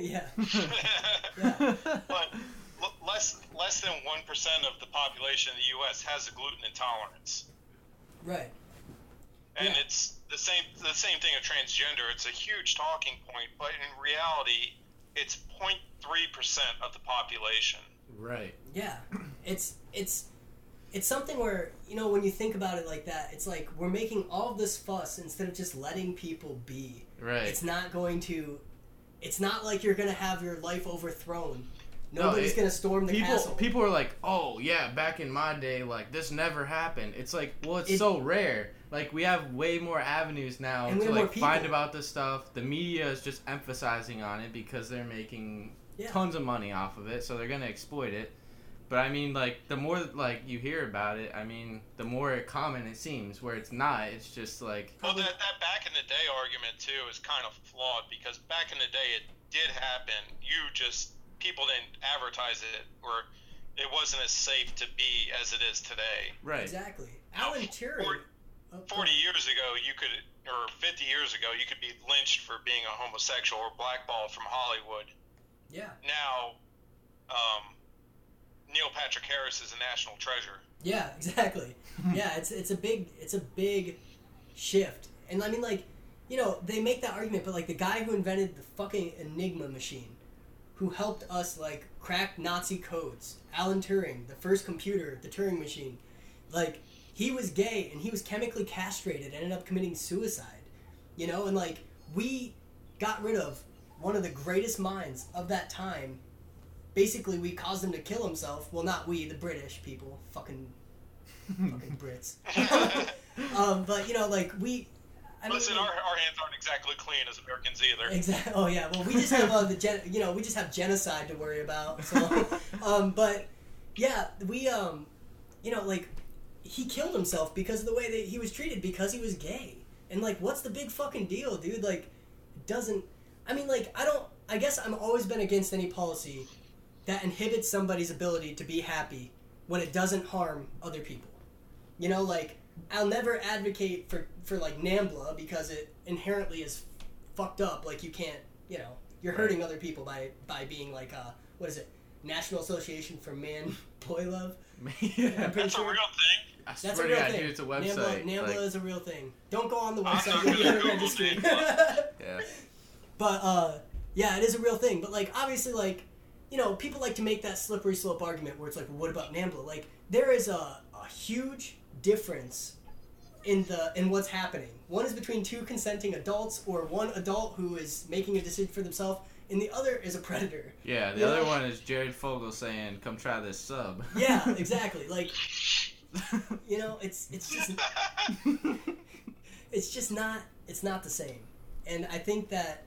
Yeah. Yeah. But less than 1% of the population in the U.S. has a gluten intolerance. Right. And it's the same thing of transgender. It's a huge talking point, but in reality, it's 0.3% of the population. Right. Yeah. It's something where, you know, when you think about it like that, it's like we're making all this fuss instead of just letting people be. Right. It's not like you're going to have your life overthrown. Nobody's going to storm the castle. People are like, oh, yeah, back in my day, like, this never happened. It's like, well, it's so rare. Like, we have way more avenues now to, like, find about this stuff. The media is just emphasizing on it because they're making tons of money off of it, so they're going to exploit it. But, I mean, like, the more, like, you hear about it, I mean, the more common it seems, where it's not. It's just, like... Well, that back-in-the-day argument, too, is kind of flawed because back in the day it did happen. People didn't advertise it, or it wasn't as safe to be as it is today. Right. Exactly. Alan Turing... 40 years ago, you could, or 50 years ago, you could be lynched for being a homosexual or blackballed from Hollywood. Yeah. Now, Neil Patrick Harris is a national treasure. Yeah, exactly. Yeah, it's a big shift. And I mean, like, you know, they make that argument, but like the guy who invented the fucking Enigma machine, who helped us like crack Nazi codes, Alan Turing, the first computer, the Turing machine, like. He was gay, and he was chemically castrated, ended up committing suicide, you know? And, like, we got rid of one of the greatest minds of that time. Basically, we caused him to kill himself. Well, not we, the British people. Fucking Brits. But, you know, like, listen, our hands aren't exactly clean as Americans either. Exactly. Oh, yeah. Well, we just have, we just have genocide to worry about. So, but, yeah, we, you know, like... He killed himself because of the way that he was treated because he was gay. And, like, what's the big fucking deal, dude? Like, it doesn't... I mean, like, I guess I've always been against any policy that inhibits somebody's ability to be happy when it doesn't harm other people. You know, like, I'll never advocate for like, NAMBLA because it inherently is fucked up. Like, you can't, you know, you're hurting other people by being, like, what is it? National Association for Man-Boy Love? Yeah. That's a real thing. That's a real thing. Dude, it's a website. NAMBLA like... is a real thing. Don't go on the website. You gotta registry. Yeah. But yeah, it is a real thing. But like, obviously, like, you know, people like to make that slippery slope argument where it's like, well, what about NAMBLA? Like, there is a huge difference in what's happening. One is between two consenting adults, or one adult who is making a decision for themselves. And the other is a predator. Yeah, the other one is Jared Fogle saying, "Come try this sub." Yeah, exactly. Like, you know, it's just not the same. And I think that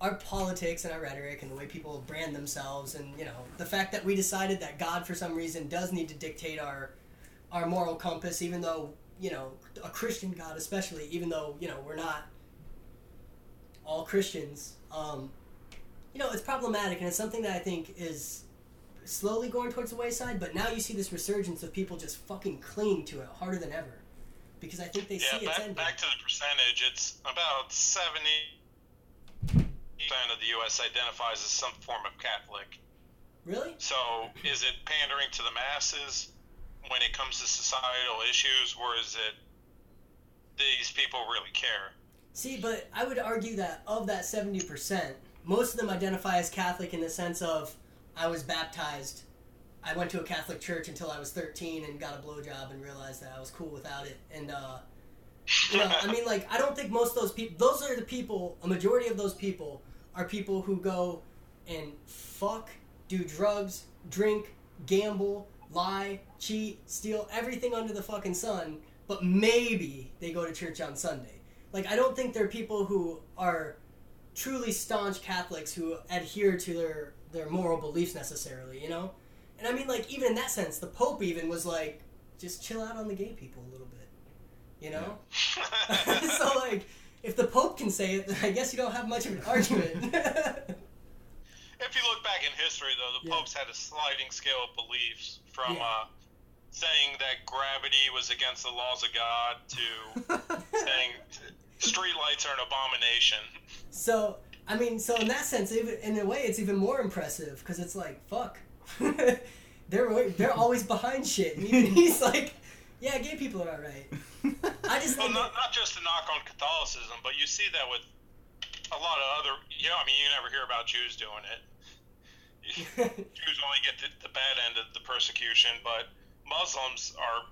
our politics and our rhetoric and the way people brand themselves, and you know, the fact that we decided that God for some reason does need to dictate our moral compass, even though, you know, a Christian God especially, even though, you know, we're not all Christians. You know, it's problematic, and it's something that I think is slowly going towards the wayside, but now you see this resurgence of people just fucking clinging to it harder than ever, because I think they see it's ending. Back to the percentage, it's about 70% of the U.S. identifies as some form of Catholic. Really? So, is it pandering to the masses? when it comes to societal issues, or is it these people really care? See, but I would argue that of that 70%, most of them identify as Catholic in the sense of, I was baptized, I went to a Catholic church until I was 13 and got a blowjob and realized that I was cool without it. And, you know, I mean, like, I don't think most of those people, those are the people, a majority of those people are people who go and fuck, do drugs, drink, gamble, lie, cheat, steal, everything under the fucking sun, but maybe they go to church on Sunday. Like, I don't think they're people who are truly staunch Catholics who adhere to their moral beliefs necessarily, you know? And I mean, like, even in that sense, the Pope even was like, just chill out on the gay people a little bit, you know? Yeah. So, like, if the Pope can say it, then I guess you don't have much of an argument. If you look back in history, though, the popes had a sliding scale of beliefs from saying that gravity was against the laws of God to saying streetlights are an abomination. So, I mean, so in that sense, in a way, it's even more impressive because it's like, fuck, they're always behind shit. And even he's like, yeah, gay people are all right. I just not just to knock on Catholicism, but you see that with a lot of other, you know, I mean, you never hear about Jews doing it. Jews only get the bad end of the persecution, but Muslims are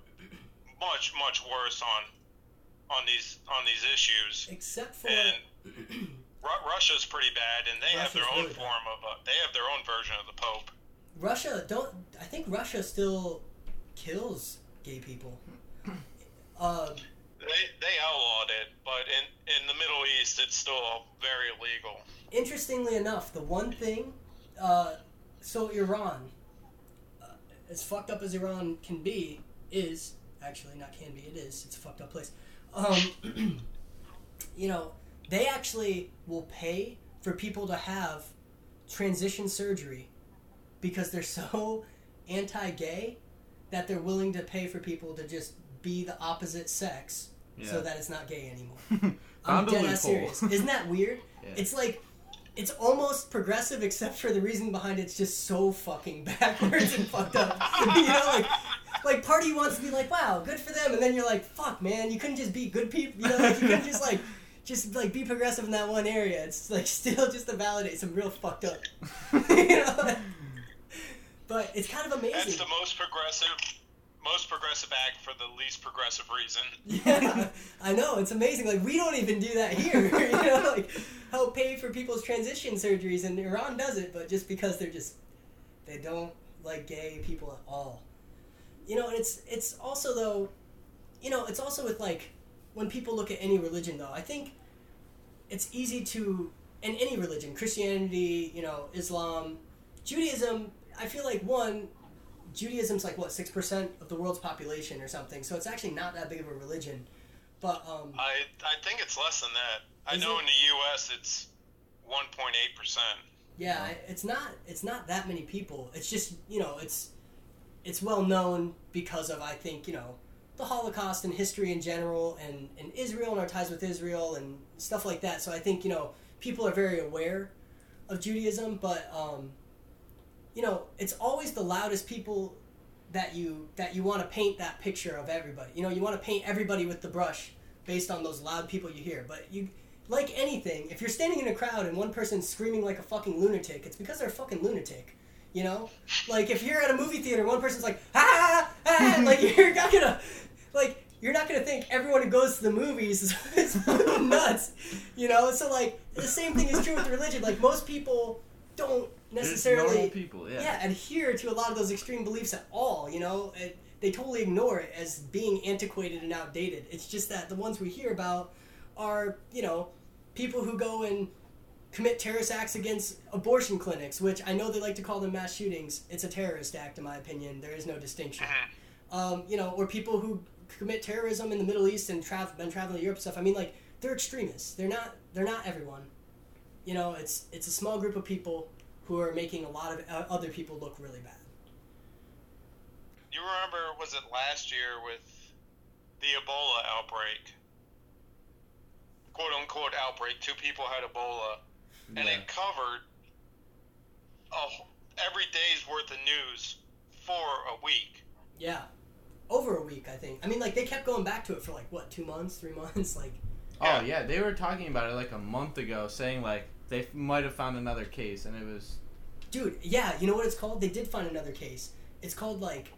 much, much worse on these issues. Except for, and Russia's pretty bad, and they have their own form of they have their own version of the Pope. I think Russia still kills gay people. They outlawed it, but in the Middle East, it's still very illegal. Interestingly enough, the one thing, so Iran, as fucked up as Iran can be, is, actually not can be, it is, it's a fucked up place. You know, they actually will pay for people to have transition surgery because they're so anti-gay that they're willing to pay for people to just be the opposite sex. Yeah. So that it's not gay anymore. I'm dead ass serious. Isn't that weird? Yeah. It's like, it's almost progressive except for the reason behind it's just so fucking backwards and fucked up. You know, like part of you wants to be like, wow, good for them, and then you're like, fuck, man, you couldn't just be good people, you know, like, you couldn't just like be progressive in that one area. It's like still just to validate some real fucked up, you know. Like, but it's kind of amazing. That's the most progressive act for the least progressive reason. Yeah, I know, it's amazing. Like, we don't even do that here, you know, like, help pay for people's transition surgeries, and Iran does it, but just because they don't like gay people at all. You know, and it's also, though, you know, it's also with, like, when people look at any religion, though, I think it's easy to, in any religion, Christianity, you know, Islam, Judaism, I feel like, Judaism's like, what, 6% of the world's population or something, so it's actually not that big of a religion. But I think it's less than that. I know in the U.S. it's 1.8%. Yeah, it's not that many people. It's just, you know, it's well known because of, I think, you know, the Holocaust and history in general, and Israel and our ties with Israel and stuff like that. So I think, you know, people are very aware of Judaism, but you know, it's always the loudest people that you want to paint that picture of everybody. You know, you want to paint everybody with the brush based on those loud people you hear. But you, like anything, if you're standing in a crowd and one person's screaming like a fucking lunatic, it's because they're a fucking lunatic. You know, like if you're at a movie theater, one person's like ah, like you're not gonna think everyone who goes to the movies is fucking nuts. You know, so like the same thing is true with religion. Like most people don't necessarily people, adhere to a lot of those extreme beliefs at all, you know, and they totally ignore it as being antiquated and outdated. It's just that the ones we hear about are, you know, people who go and commit terrorist acts against abortion clinics, which I know they like to call them mass shootings. It's a terrorist act, in my opinion. There is no distinction. You know, or people who commit terrorism in the Middle East and been traveling to Europe and stuff. I mean, like, they're extremists. They're not everyone. You know, it's a small group of people who are making a lot of other people look really bad. You remember, was it last year with the Ebola outbreak? Quote-unquote outbreak. 2 people had Ebola. Yeah. And it covered every day's worth of news for a week. Yeah. over a week, I think. I mean, like, they kept going back to it for, like, what, 2 months, 3 months? Like. Oh, yeah. They were talking about it, like, a month ago, saying, like, they might have found another case, and it was... Dude, yeah, you know what it's called? They did find another case. It's called, like,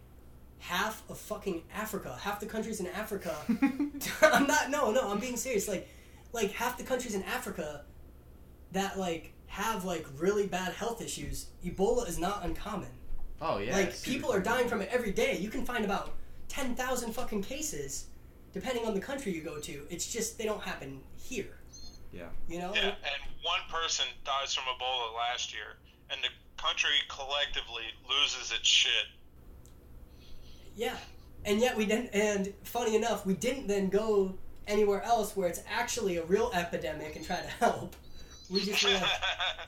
half of fucking Africa. Half the countries in Africa... I'm not... No, I'm being serious. Like, half the countries in Africa that, like, have, like, really bad health issues, Ebola is not uncommon. Oh, yeah. Like, people are dying from it every day. You can find about 10,000 fucking cases, depending on the country you go to. It's just, they don't happen here. Yeah. You know? Yeah, and one person dies from Ebola last year, and the country collectively loses its shit. Yeah. And yet we didn't, and funny enough, we didn't then go anywhere else where it's actually a real epidemic and try to help. We just, like,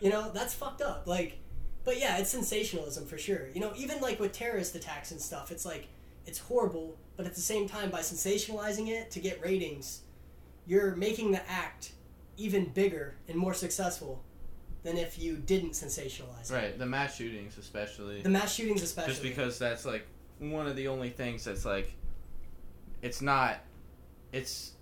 you know, that's fucked up. Like, but yeah, it's sensationalism for sure. You know, even like with terrorist attacks and stuff, it's like, it's horrible, but at the same time, by sensationalizing it to get ratings, you're making the act even bigger and more successful than if you didn't sensationalize it. Right, the mass shootings especially. Just because that's like one of the only things that's like, it's not, it's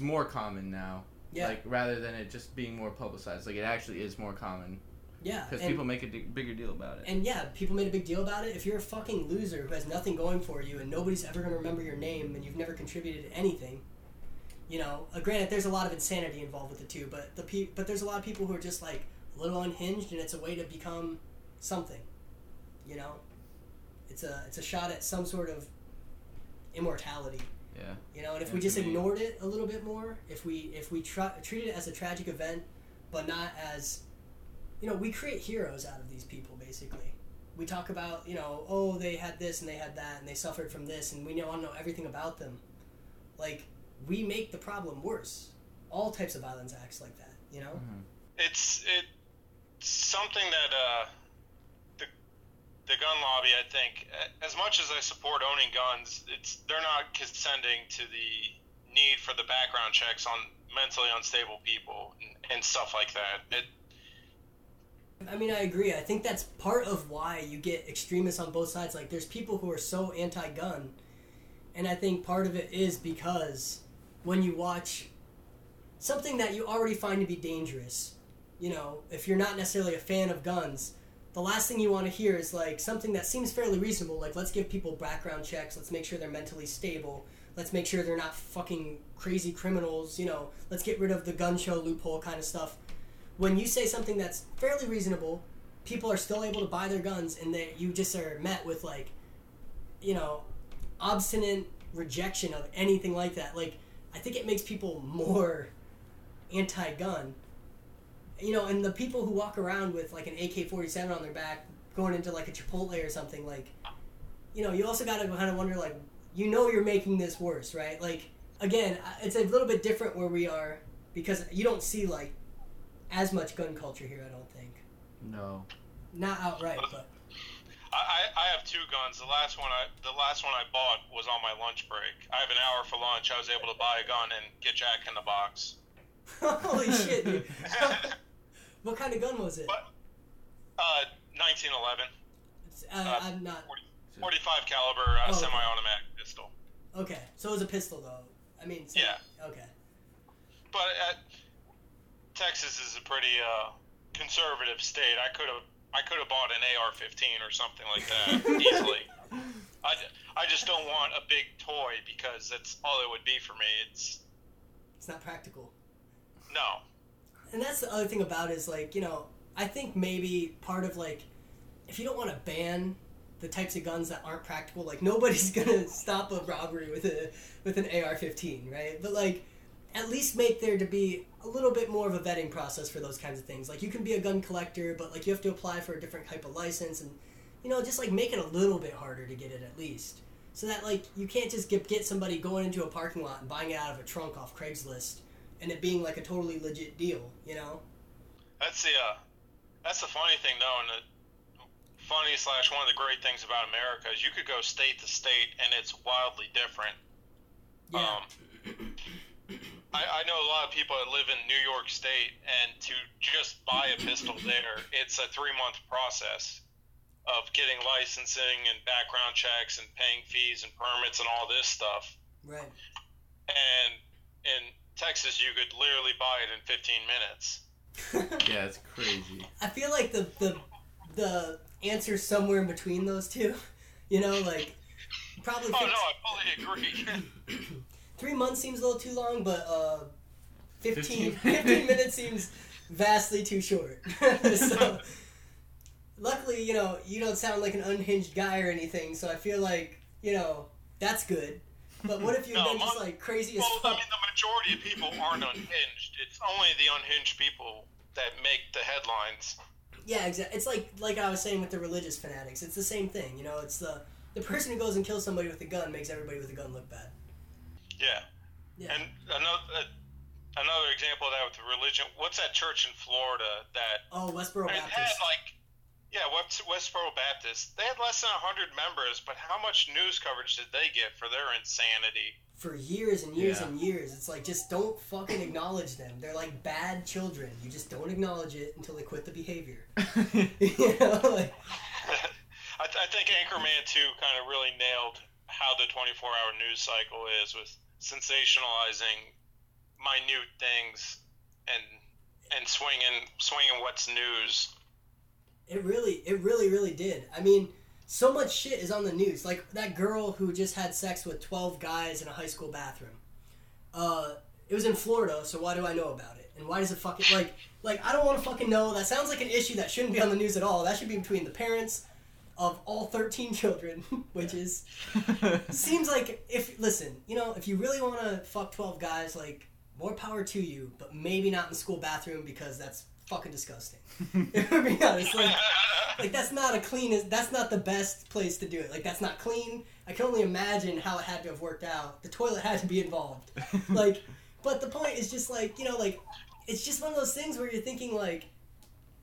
more common now. Yeah. Like, rather than it just being more publicized. Like, it actually is more common. Yeah. Because people make a bigger deal about it. And, yeah, people made a big deal about it. If you're a fucking loser who has nothing going for you and nobody's ever going to remember your name and you've never contributed to anything, you know, granted, there's a lot of insanity involved with the two, but there's a lot of people who are just, like, a little unhinged, and it's a way to become something, you know? It's a shot at some sort of immortality. Yeah. You know, and if we just ignored it a little bit more, if we treated it as a tragic event, but not as, you know, we create heroes out of these people, basically. We talk about, you know, oh, they had this and they had that and they suffered from this and we now know everything about them. Like, we make the problem worse. All types of violence acts like that, you know? Mm-hmm. It's something that the gun lobby, I think, as much as I support owning guns, they're not consenting to the need for the background checks on mentally unstable people and stuff like that. I mean, I agree. I think that's part of why you get extremists on both sides. Like, there's people who are so anti-gun, and I think part of it is because when you watch something that you already find to be dangerous, you know, if you're not necessarily a fan of guns, the last thing you want to hear is, like, something that seems fairly reasonable, like, let's give people background checks, let's make sure they're mentally stable, let's make sure they're not fucking crazy criminals, you know, let's get rid of the gun show loophole kind of stuff. When you say something that's fairly reasonable, people are still able to buy their guns, and that you just are met with, like, you know, obstinate rejection of anything like that. Like, I think it makes people more anti-gun. You know, and the people who walk around with, like, an AK-47 on their back going into, like, a Chipotle or something, like, you know, you also got to kind of wonder, like, you know you're making this worse, right? Like, again, it's a little bit different where we are because you don't see, like, as much gun culture here, I don't think. No. Not outright, but... I have two guns. The last one I bought was on my lunch break. I have an hour for lunch. I was able to buy a gun and get Jack in the Box. Holy shit, dude. What kind of gun was it? 1911. I'm not... 45 caliber semi-automatic pistol. Okay, so it was a pistol, though. I mean... So, yeah. Okay. But Texas is a pretty conservative state. I could have bought an AR-15 or something like that easily. I just don't want a big toy because that's all it would be for me. It's not practical. No. And that's the other thing about it is, like, you know, I think maybe part of, like, if you don't want to ban the types of guns that aren't practical, like, nobody's going to stop a robbery with an AR-15, right? But, like, at least make there to be a little bit more of a vetting process for those kinds of things. Like, you can be a gun collector, but, like, you have to apply for a different type of license and, you know, just, like, make it a little bit harder to get it at least. So that, like, you can't just get somebody going into a parking lot and buying it out of a trunk off Craigslist and it being, like, a totally legit deal, you know? That's the funny thing, though, and the one of the great things about America is you could go state to state, and it's wildly different. Yeah. I know a lot of people that live in New York State, and to just buy a pistol there, it's a 3-month process. of getting licensing and background checks and paying fees and permits and all this stuff. Right. And in Texas, you could literally buy it in 15 minutes. Yeah, it's crazy. I feel like the answer's somewhere in between those two. You know, like, probably... Oh, no, I fully agree. 3 months seems a little too long, but 15 minutes seems vastly too short. So, luckily, you know, you don't sound like an unhinged guy or anything, so I feel like, you know, that's good. But what if you've been just, like, crazy as fuck? Well, I mean, the majority of people aren't unhinged. It's only the unhinged people that make the headlines. Yeah, exactly. It's like I was saying with the religious fanatics. It's the same thing, you know? It's the person who goes and kills somebody with a gun makes everybody with a gun look bad. Yeah. Yeah. And another example of that with the religion, what's that church in Florida that... Oh, Westboro Baptist. It had, like... Yeah, Westboro Baptist. They had less than 100 members, but how much news coverage did they get for their insanity? For years and years and years. It's like, just don't fucking acknowledge them. They're like bad children. You just don't acknowledge it until they quit the behavior. You know, like... I think Anchorman 2 kind of really nailed how the 24-hour news cycle is, with sensationalizing minute things and swinging what's news. It really did. I mean, so much shit is on the news. Like that girl who just had sex with 12 guys in a high school bathroom. It was in Florida, so why do I know about it? And why does it fucking... Like I don't want to fucking know. That sounds like an issue that shouldn't be on the news at all. That should be between the parents of all 13 children, which is... seems like if... Listen, you know, if you really want to fuck 12 guys, like, more power to you, but maybe not in the school bathroom because that's... fucking disgusting. If we're being honest, like that's not the best place to do it. Like, that's not clean. I can only imagine how it had to have worked out. The toilet had to be involved. Like, but the point is just like, you know, like, it's just one of those things where you're thinking like,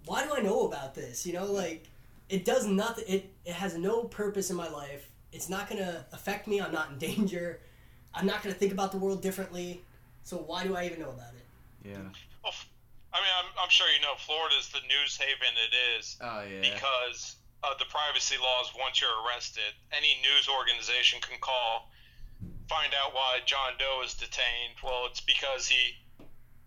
why do I know about this? You know, like, it does nothing. It has no purpose in my life. It's not gonna affect me. I'm not in danger. I'm not gonna think about the world differently. So why do I even know about it? Yeah. Well, I mean, I'm sure you know Florida's the news haven it is. Oh, yeah. Because of the privacy laws. Once you're arrested, any news organization can call, find out why John Doe is detained. Well, it's because he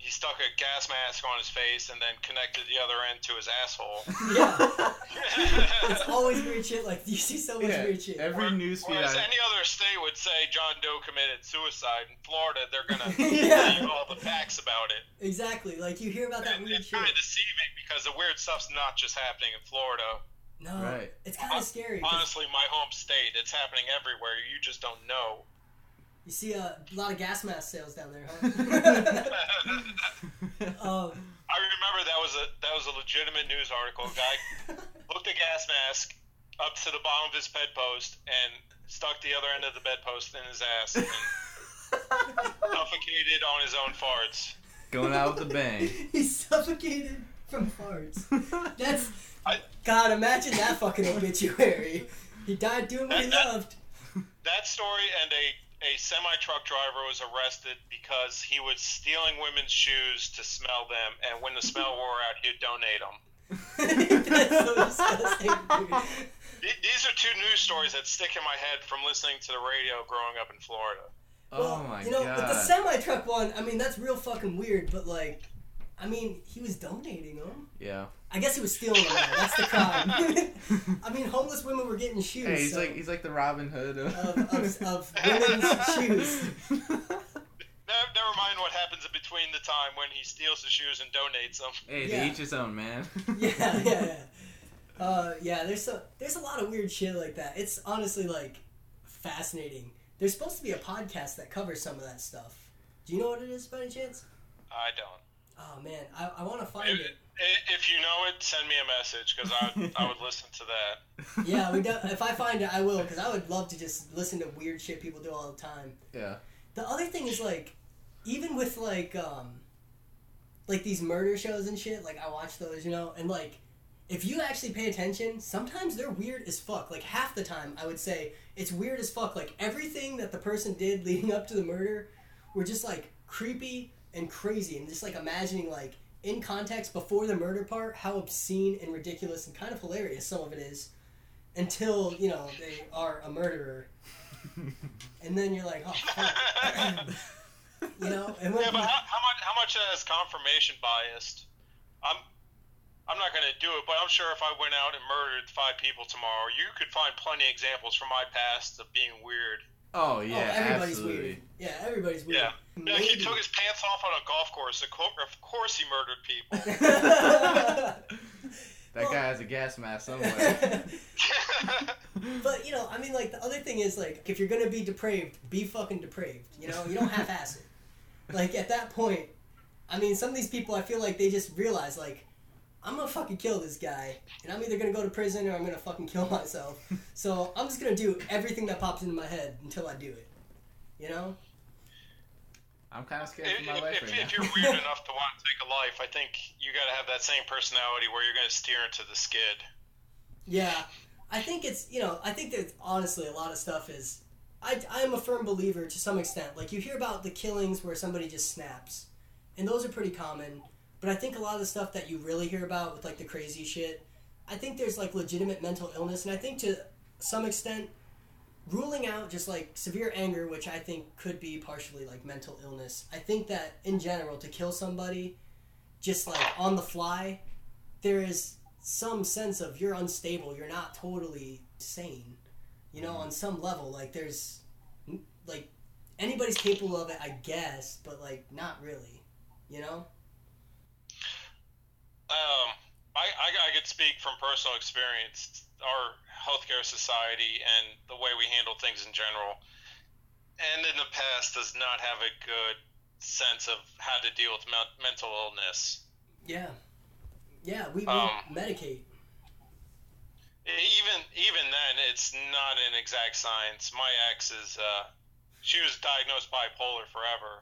stuck a gas mask on his face and then connected the other end to his asshole. Yeah. It's always weird shit. Like, you see so much weird shit. Every news feed. Whereas any other state would say John Doe committed suicide. In Florida, they're going to tell you all the facts about it. Exactly. Like, you hear about that weird shit. It's kind of deceiving because the weird stuff's not just happening in Florida. No. Right. It's kind of scary. Honestly, my home state, it's happening everywhere. You just don't know. You see a lot of gas mask sales down there, huh? I remember that was a legitimate news article. A guy hooked a gas mask up to the bottom of his bedpost and stuck the other end of the bedpost in his ass and suffocated on his own farts. Going out with a bang. He suffocated from farts. That's... God, imagine that fucking obituary. He died doing what he loved. That story and a semi-truck driver was arrested because he was stealing women's shoes to smell them, and when the smell wore out, he'd donate them. That's so disgusting, dude. These are two news stories that stick in my head from listening to the radio growing up in Florida. Well, oh my God. You know, God. With the semi-truck one, I mean, that's real fucking weird, but like, I mean, he was donating them. Yeah. I guess he was stealing them. That's the crime. I mean, homeless women were getting shoes. Hey, he's like the Robin Hood of women's shoes. Never mind what happens in between the time when he steals the shoes and donates them. Hey, to each his own, man. Yeah. There's a lot of weird shit like that. It's honestly like fascinating. There's supposed to be a podcast that covers some of that stuff. Do you know what it is by any chance? I don't. Oh, man, I want to find it. If you know it, send me a message, because I would listen to that. Yeah, if I find it, I will, because I would love to just listen to weird shit people do all the time. Yeah. The other thing is, like, even with, like these murder shows and shit, like, I watch those, you know, and, like, if you actually pay attention, sometimes they're weird as fuck. Like, half the time, I would say, it's weird as fuck. Like, everything that the person did leading up to the murder were just, like, creepy and crazy, and just like imagining, like, in context before the murder part, how obscene and ridiculous and kind of hilarious some of it is. until, you know, they are a murderer. And then you're like, oh, fuck. You know? And yeah, but how much of that is confirmation biased? I'm not going to do it, but I'm sure if I went out and murdered 5 people tomorrow, you could find plenty of examples from my past of being weird. Oh, yeah, everybody's absolutely. Weird. Yeah, everybody's weird. Yeah. Maybe. He took his pants off on a golf course. Of course he murdered people. That guy has a gas mask somewhere. But, you know, I mean, like, the other thing is, like, if you're going to be depraved, be fucking depraved. You know, you don't half-ass it. Like, at that point, I mean, some of these people, I feel like they just realize, like, I'm going to fucking kill this guy, and I'm either going to go to prison or I'm going to fucking kill myself. So I'm just going to do everything that pops into my head until I do it. You know? I'm kind of scared for my life right now. If you're weird enough to want to take a life, I think you got to have that same personality where you're going to steer into the skid. Yeah. I think it's, you know, I think that honestly a lot of stuff is, I am a firm believer to some extent. Like, you hear about the killings where somebody just snaps, and those are pretty common. But I think a lot of the stuff that you really hear about with, like, the crazy shit, I think there's, like, legitimate mental illness. And I think to some extent, ruling out just, like, severe anger, which I think could be partially, like, mental illness, I think that, in general, to kill somebody just, like, on the fly, there is some sense of you're unstable, you're not totally sane. You know, on some level, like, there's, like, anybody's capable of it, I guess, but, like, not really, you know? I could speak from personal experience. Our healthcare society and the way we handle things in general, and in the past, does not have a good sense of how to deal with mental illness. Yeah, yeah, we medicate. Even then, it's not an exact science. My ex is she was diagnosed bipolar forever,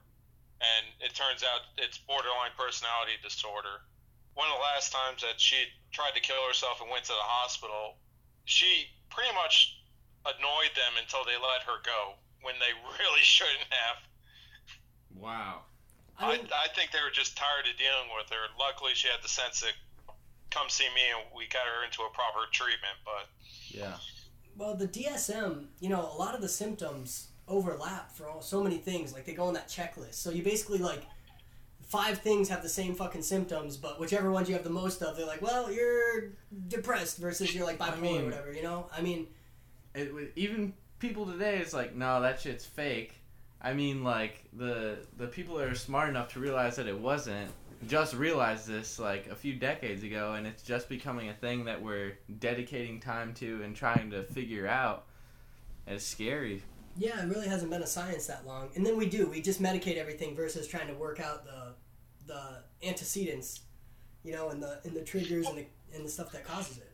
and it turns out it's borderline personality disorder. One of the last times that she tried to kill herself and went to the hospital, she pretty much annoyed them until they let her go when they really shouldn't have. Wow. I think they were just tired of dealing with her. Luckily, she had the sense to come see me, and we got her into a proper treatment. But yeah. Well, the DSM, you know, a lot of the symptoms overlap for so many things. Like, they go on that checklist. So you basically, like, 5 things have the same fucking symptoms, but whichever ones you have the most of, they're like, well, you're depressed versus you're like bipolar or whatever, you know? I mean, even people today, it's like, no, that shit's fake. I mean, like, the people that are smart enough to realize that it wasn't just realized this, like, a few decades ago, and it's just becoming a thing that we're dedicating time to and trying to figure out. It's scary. Yeah, it really hasn't been a science that long. And then we just medicate everything versus trying to work out the antecedents, you know, and the triggers and the stuff that causes it.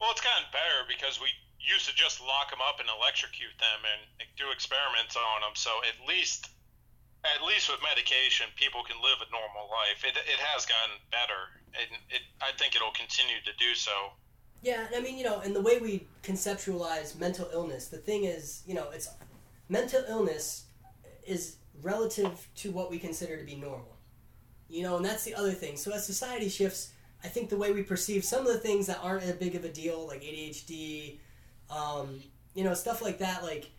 Well, it's gotten better because we used to just lock them up and electrocute them and do experiments on them. So at least with medication, people can live a normal life. It has gotten better, and I think it'll continue to do so. Yeah, I mean, you know, and the way we conceptualize mental illness, the thing is, you know, it's mental illness is relative to what we consider to be normal. You know, and that's the other thing. So as society shifts, I think the way we perceive some of the things that aren't as big of a deal, like ADHD, you know, stuff like that, like,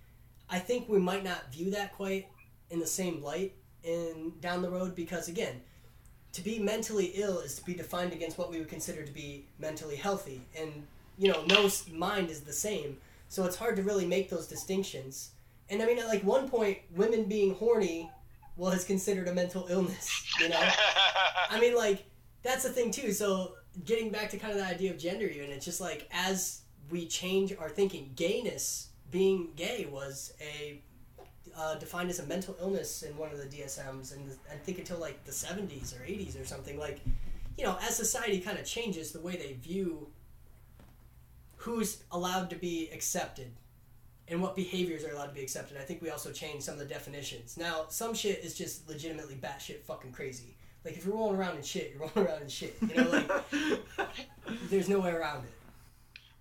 I think we might not view that quite in the same light down the road because, again, to be mentally ill is to be defined against what we would consider to be mentally healthy. And, you know, no mind is the same. So it's hard to really make those distinctions. And, I mean, at, like, one point, women being horny was considered a mental illness, you know? I mean, like, that's the thing, too. So getting back to kind of the idea of gender, even, it's just, like, as we change our thinking, gayness, being gay was defined as a mental illness in one of the DSMs, and I think until like the 70s or 80s or something. Like, you know, as society kind of changes the way they view who's allowed to be accepted and what behaviors are allowed to be accepted, I think we also change some of the definitions. Now, some shit is just legitimately batshit fucking crazy. Like, if you're rolling around in shit, you're rolling around in shit. You know, like, there's no way around it.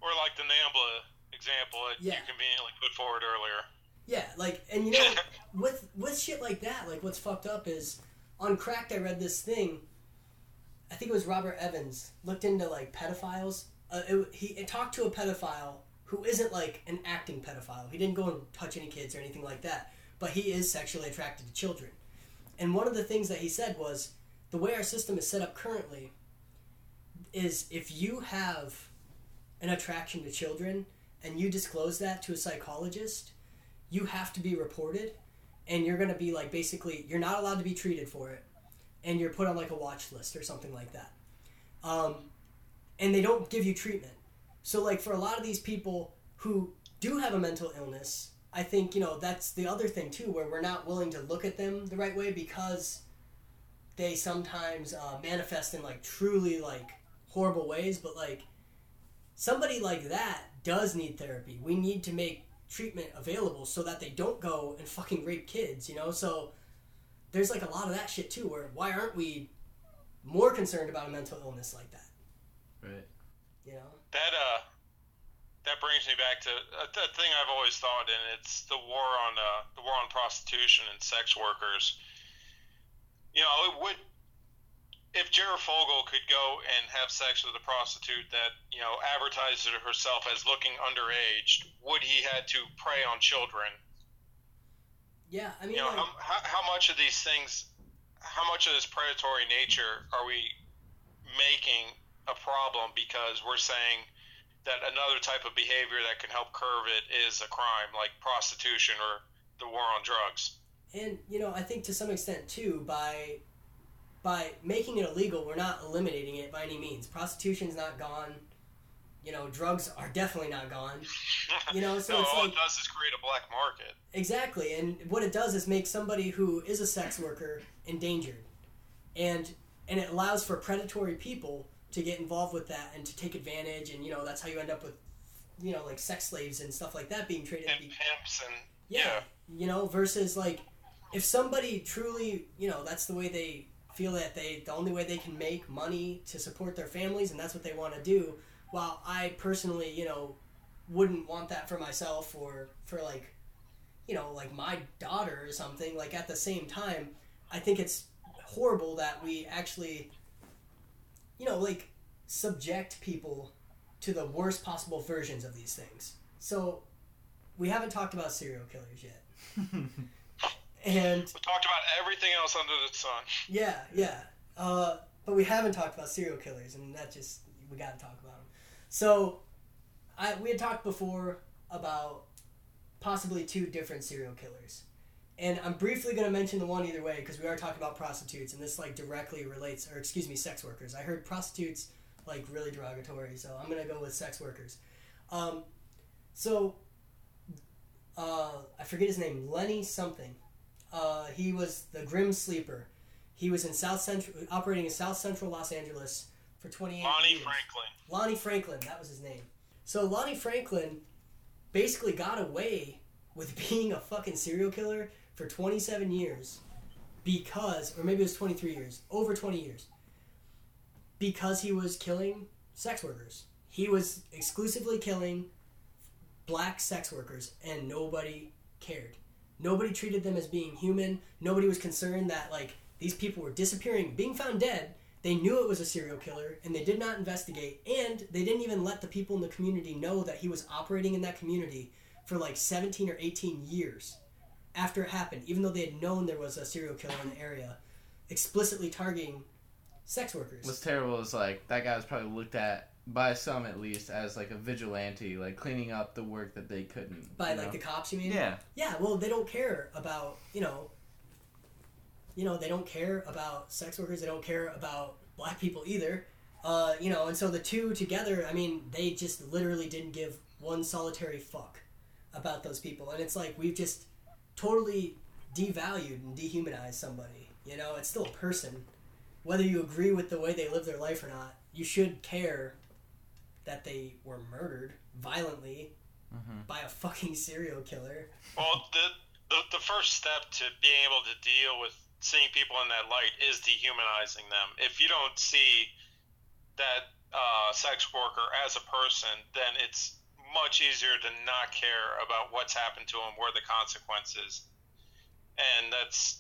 Or like the NAMBLA example that you conveniently put forward earlier. Yeah, like, and you know, with shit like that, like, what's fucked up is, on Cracked I read this thing, I think it was Robert Evans, looked into, like, pedophiles. He talked to a pedophile who isn't like an acting pedophile. He didn't go and touch any kids or anything like that, but he is sexually attracted to children. And one of the things that he said was, the way our system is set up currently is if you have an attraction to children and you disclose that to a psychologist, you have to be reported, and you're going to be like, basically, you're not allowed to be treated for it, and you're put on like a watch list or something like that. And they don't give you treatment. So like for a lot of these people who do have a mental illness, I think, you know, that's the other thing too, where we're not willing to look at them the right way because they sometimes manifest in like truly like horrible ways. But like somebody like that does need therapy. We need to make treatment available so that they don't go and fucking rape kids, you know? So there's like a lot of that shit too, where why aren't we more concerned about a mental illness like that? Right. You know? That brings me back to a thing I've always thought, and it's the war on prostitution and sex workers. You know, it would, if Jared Fogle could go and have sex with a prostitute that, you know, advertised herself as looking underage, would he had to prey on children? Yeah, I mean, you know, like, how much of these things, how much of this predatory nature are we making a problem because we're saying that another type of behavior that can help curb it is a crime, like prostitution or the war on drugs? And, you know, I think to some extent, too, by making it illegal, we're not eliminating it by any means. Prostitution's not gone. You know, drugs are definitely not gone. You know, so no, it's all like, it does is create a black market. Exactly, and what it does is make somebody who is a sex worker endangered. And it allows for predatory people to get involved with that and to take advantage, and, you know, that's how you end up with, you know, like sex slaves and stuff like that being traded. And pimps and... Yeah. You know, versus, like, if somebody truly, you know, that's the way they feel that the only way they can make money to support their families, and that's what they want to do, while I personally, you know, wouldn't want that for myself or for, like, you know, like my daughter or something, like, at the same time, I think it's horrible that we actually, you know, like, subject people to the worst possible versions of these things. So... we haven't talked about serial killers yet. And we talked about everything else under the sun. Yeah, yeah. But we haven't talked about serial killers, and that just, we got to talk about them. So we had talked before about possibly two different serial killers. And I'm briefly going to mention the one either way because we are talking about prostitutes, and this like directly relates, or excuse me, sex workers. I heard prostitutes like really derogatory, so I'm going to go with sex workers. I forget his name, Lenny something. He was the Grim Sleeper. He was in South Central, operating in South Central Los Angeles for 28 years. Lonnie Franklin, that was his name. So Lonnie Franklin basically got away with being a fucking serial killer for 27 years because, or maybe it was 23 years, over 20 years, because he was killing sex workers. He was exclusively killing black sex workers, and nobody cared. Nobody treated them as being human. Nobody was concerned that, like, these people were disappearing, being found dead. They knew it was a serial killer, and they did not investigate, and they didn't even let the people in the community know that he was operating in that community for, like, 17 or 18 years after it happened, even though they had known there was a serial killer in the area, explicitly targeting sex workers. What's terrible is, like, that guy was probably looked at by some, at least, as, like, a vigilante, like, cleaning up the work that they couldn't. By, like, the cops, you mean? Yeah. Yeah, well, they don't care about, you know, they don't care about sex workers, they don't care about black people either, you know, and so the two together, I mean, they just literally didn't give one solitary fuck about those people, and it's like, we've just totally devalued and dehumanized somebody, you know, it's still a person. Whether you agree with the way they live their life or not, you should care that they were murdered violently by a fucking serial killer. Well, the first step to being able to deal with seeing people in that light is dehumanizing them. If you don't see that sex worker as a person, then it's much easier to not care about what's happened to them, where the consequences. And that's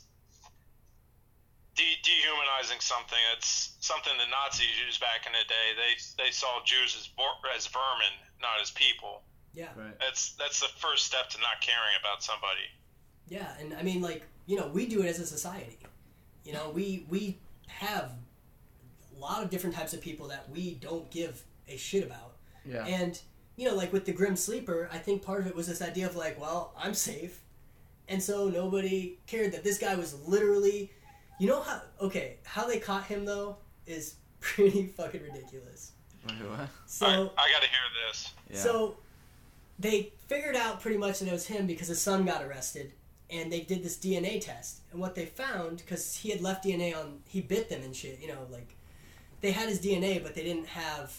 dehumanizing something. That's something the Nazis used back in the day. They saw Jews as vermin, not as people. Yeah. Right. That's the first step to not caring about somebody. Yeah, and I mean, like, you know, we do it as a society. You know, we have a lot of different types of people that we don't give a shit about. Yeah. And, you know, like with the Grim Sleeper, I think part of it was this idea of like, well, I'm safe. And so nobody cared that this guy was literally, you know how, okay, how they caught him though is pretty fucking ridiculous. What? So I gotta hear this. Yeah. So they figured out pretty much that it was him because his son got arrested. And they did this DNA test. And what they found, because he had left DNA on... He bit them and shit, you know, like... They had his DNA, but they didn't have...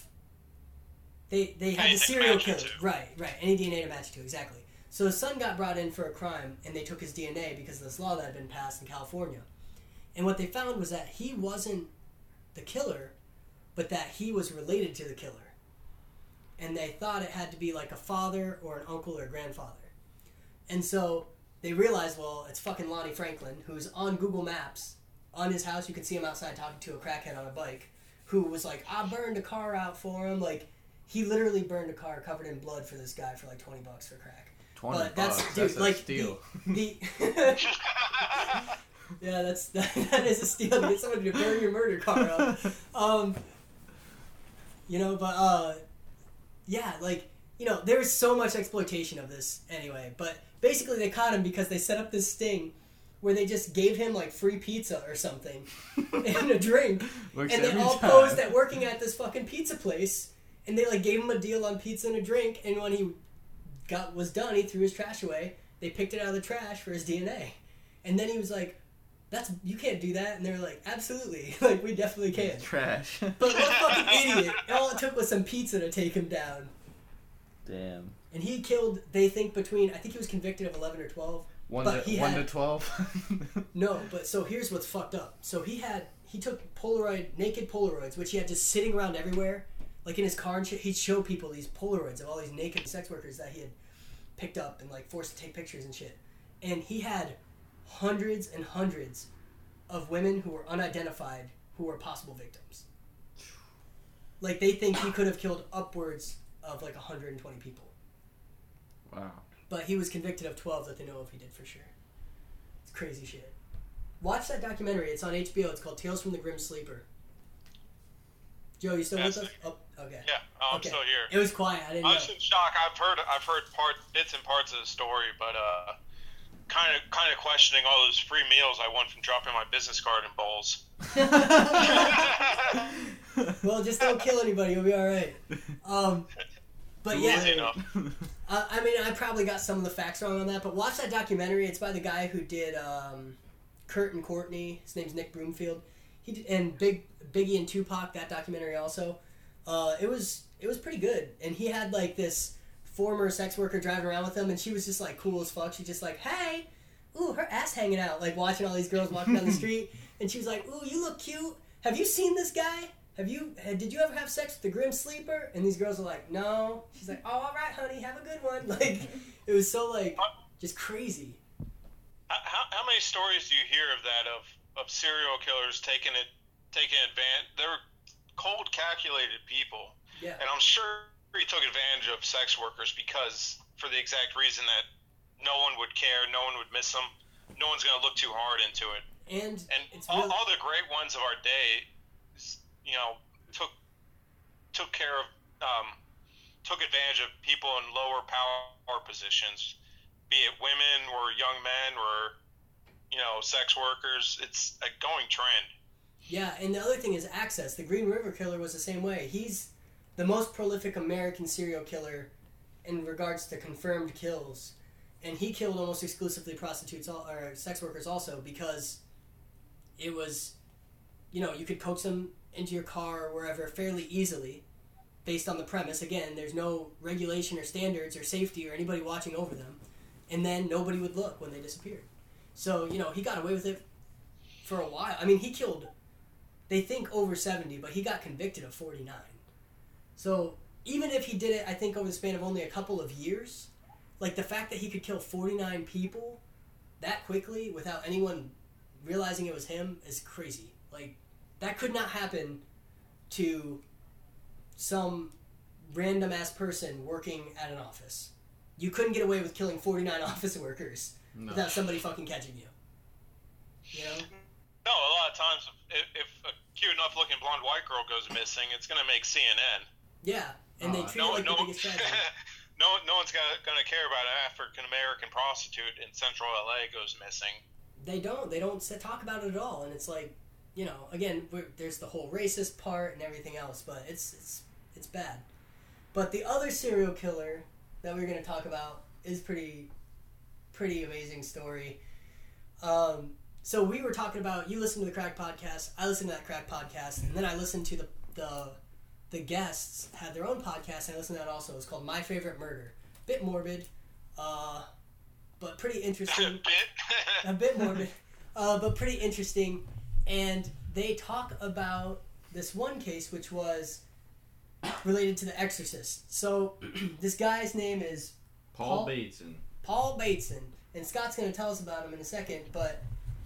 They had the serial killer. Right, right. Any DNA to match to, exactly. So his son got brought in for a crime, and they took his DNA because of this law that had been passed in California. And what they found was that he wasn't the killer, but that he was related to the killer. And they thought it had to be, like, a father or an uncle or a grandfather. And so... They realized, well, it's fucking Lonnie Franklin, who's on Google Maps, on his house. You can see him outside talking to a crackhead on a bike, who was like, I burned a car out for him. Like, he literally burned a car covered in blood for this guy for like $20 for crack. $20? That's dude, like, a steal. Yeah, that is a steal. To get someone to burn your murder car up. You know, but, yeah, like, you know, there is so much exploitation of this anyway, but... Basically, they caught him because they set up this sting where they just gave him, like, free pizza or something and a drink. And they all posed at working at this fucking pizza place, and they, like, gave him a deal on pizza and a drink, and when he was done, he threw his trash away. They picked it out of the trash for his DNA. And then he was like, you can't do that. And they were like, absolutely. Like, we definitely can. Trash. But what fucking idiot. All it took was some pizza to take him down. Damn. And he killed, they think, between... I think he was convicted of 11 or 12. 1 to 12? No, but so here's what's fucked up. So he took naked Polaroids, which he had just sitting around everywhere, like in his car and shit. He'd show people these Polaroids of all these naked sex workers that he had picked up and, like, forced to take pictures and shit. And he had hundreds and hundreds of women who were unidentified who were possible victims. Like, they think he could have killed upwards of, like, 120 people. Wow. But he was convicted of 12 that they know of he did for sure. It's crazy shit. Watch that documentary. It's on HBO. It's called Tales from the Grim Sleeper. Joe, you still with us? Oh, okay. Yeah, I'm still here. It was quiet. I was in shock. I've heard bits and parts of the story, but kind of questioning all those free meals I won from dropping my business card in bowls. Well, just don't kill anybody. You'll be all right. But yeah, I mean, I probably got some of the facts wrong on that, but watch that documentary. It's by the guy who did Kurt and Courtney. His name's Nick Broomfield. He did, and Biggie and Tupac, that documentary also. It was pretty good, and he had like this former sex worker driving around with him, and she was just like cool as fuck. She just like, hey, ooh, her ass hanging out, like watching all these girls walking down the street, and she was like, ooh, you look cute. Have you seen this guy? Did you ever have sex with the Grim Sleeper? And these girls are like, no. She's like, oh, all right, honey, have a good one. Like, it was so, like, just crazy. How many stories do you hear of that, of serial killers taking advantage? They're cold, calculated people. Yeah. And I'm sure he took advantage of sex workers because, for the exact reason that no one would care, no one would miss them, no one's going to look too hard into it. And all the great ones of our day... you know, took care of, took advantage of people in lower power positions, be it women or young men or, you know, sex workers. It's a going trend. Yeah, and the other thing is access. The Green River Killer was the same way. He's the most prolific American serial killer in regards to confirmed kills, and he killed almost exclusively prostitutes or sex workers also because it was, you know, you could coax them into your car or wherever fairly easily based on the premise. Again, there's no regulation or standards or safety or anybody watching over them. And then nobody would look when they disappeared. So, you know, he got away with it for a while. I mean, he killed, they think, over 70, but he got convicted of 49. So even if he did it, I think, over the span of only a couple of years, like the fact that he could kill 49 people that quickly without anyone realizing it was him is crazy. Like, that could not happen to some random ass person working at an office. You couldn't get away with killing 49 office workers without somebody fucking catching you. You know? No, a lot of times if a cute enough looking blonde white girl goes missing, it's going to make CNN. Yeah, and they treat it like the biggest tragedy. No one's going to care about an African-American prostitute in central LA goes missing. They don't. They don't talk about it at all. And it's like, you know, again, there's the whole racist part and everything else, but it's bad. But the other serial killer that we're going to talk about is pretty amazing story. So we were talking about, you listened to the Crack Podcast, I listened to that Crack Podcast, and then I listened to the guests had their own podcast, and I listened to that also. It's called My Favorite Murder. Bit morbid, but pretty interesting. A bit morbid, but pretty interesting. And they talk about this one case, which was related to The Exorcist. So this guy's name is Paul Bateson. Paul Bateson. And Scott's going to tell us about him in a second, but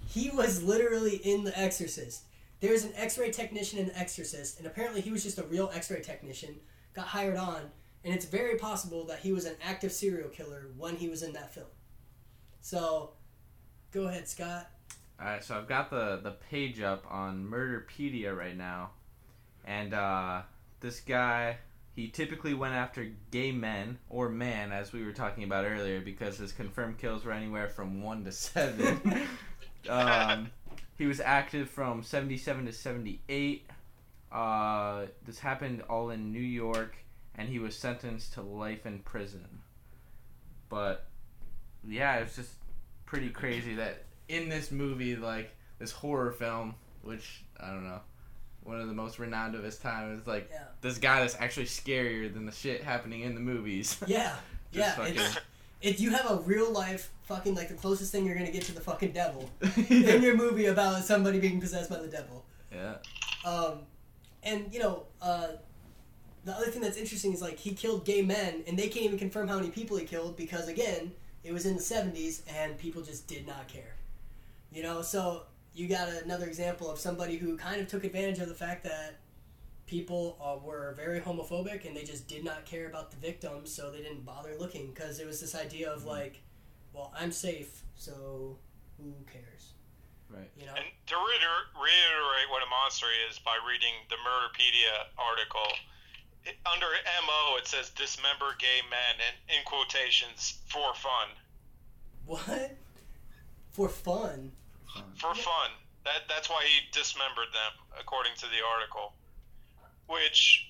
he was literally in The Exorcist. There's an x-ray technician in The Exorcist, and apparently he was just a real x-ray technician, got hired on, and it's very possible that he was an active serial killer when he was in that film. So, go ahead, Scott. Alright, so I've got the page up on Murderpedia right now, and this guy, he typically went after gay men, or man, as we were talking about earlier, because his confirmed kills were anywhere from 1 to 7. He was active from 77 to 78. This happened all in New York, and he was sentenced to life in prison. But, yeah, it's just pretty crazy that in this movie, like, this horror film, which, I don't know, one of the most renowned of his time, is, like, this guy that's actually scarier than the shit happening in the movies. Yeah, yeah, fucking... If you have a real life fucking, like, the closest thing you're going to get to the fucking devil in your movie about somebody being possessed by the devil. Yeah. And, you know, the other thing that's interesting is, like, he killed gay men, and they can't even confirm how many people he killed because, again, it was in the 70s, and people just did not care. You know, so you got another example of somebody who kind of took advantage of the fact that people were very homophobic, and they just did not care about the victims, so they didn't bother looking, because it was this idea of, like, well, I'm safe, so who cares? Right. You know? And to reiterate what a monster is by reading the Murderpedia article, under M.O. it says, dismember gay men, and in quotations, for fun. What? For fun? For fun. That's why he dismembered them, according to the article. Which,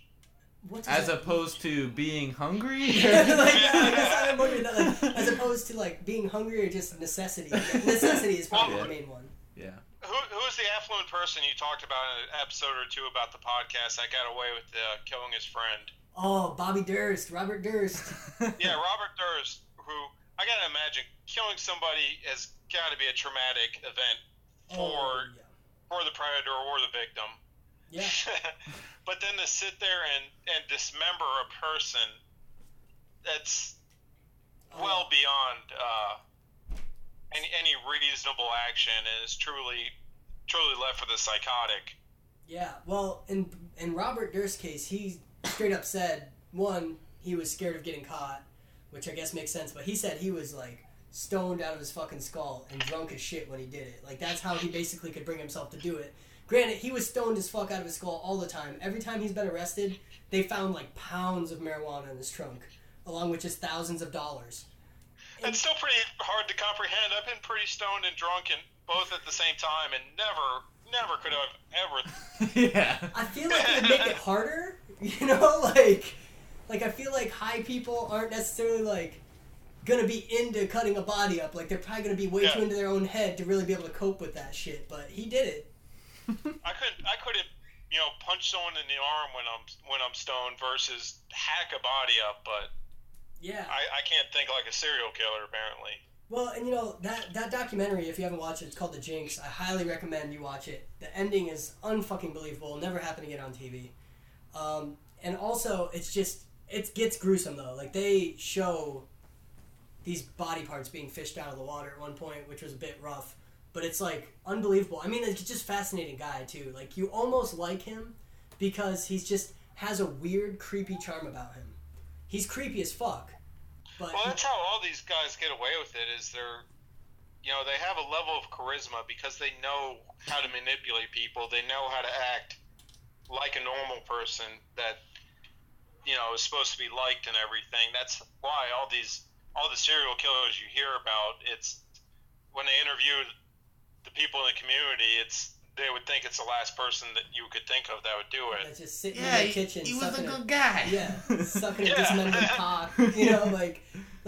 as opposed to being hungry? As opposed to, like, being hungry or just necessity. Necessity is probably the main one. Yeah. Who's the affluent person you talked about in an episode or two about the podcast that got away with killing his friend? Oh, Robert Durst. Yeah, Robert Durst, who, I gotta imagine, killing somebody has gotta be a traumatic event for the predator or the victim. Yeah. But then to sit there and dismember a person, that's well beyond any reasonable action, and is truly left for the psychotic. Yeah, well, in Robert Durst's case, he straight up said, one, he was scared of getting caught, which I guess makes sense, but he said he was, like, stoned out of his fucking skull and drunk as shit when he did it. Like, that's how he basically could bring himself to do it. Granted, he was stoned as fuck out of his skull all the time. Every time he's been arrested, they found, like, pounds of marijuana in his trunk, along with just thousands of dollars. It's still pretty hard to comprehend. I've been pretty stoned and drunk, and both at the same time, and never could have ever... Yeah. I feel like it would make it harder, you know? Like I feel like high people aren't necessarily, like, gonna be into cutting a body up. Like, they're probably gonna be way too into their own head to really be able to cope with that shit, but he did it. I couldn't, you know, punch someone in the arm when I'm stoned versus hack a body up, but yeah, I can't think like a serial killer apparently. Well, and you know that documentary, if you haven't watched it, it's called The Jinx. I highly recommend you watch it. The ending is unfucking believable. Never happened to get on TV. And also, it's just it gets gruesome though. Like they show these body parts being fished out of the water at one point, which was a bit rough. But it's, like, unbelievable. I mean, it's just fascinating guy, too. Like, you almost like him because he's just has a weird, creepy charm about him. He's creepy as fuck. But well, that's how all these guys get away with it, is they're, you know, they have a level of charisma because they know how to manipulate people. They know how to act like a normal person that, you know, is supposed to be liked and everything. That's why all the serial killers you hear about, it's when they interview the people in the community, it's they would think it's the last person that you could think of that would do it. That's just sitting in the kitchen. He was a good guy. Yeah, sucking at this mental cock. You know, like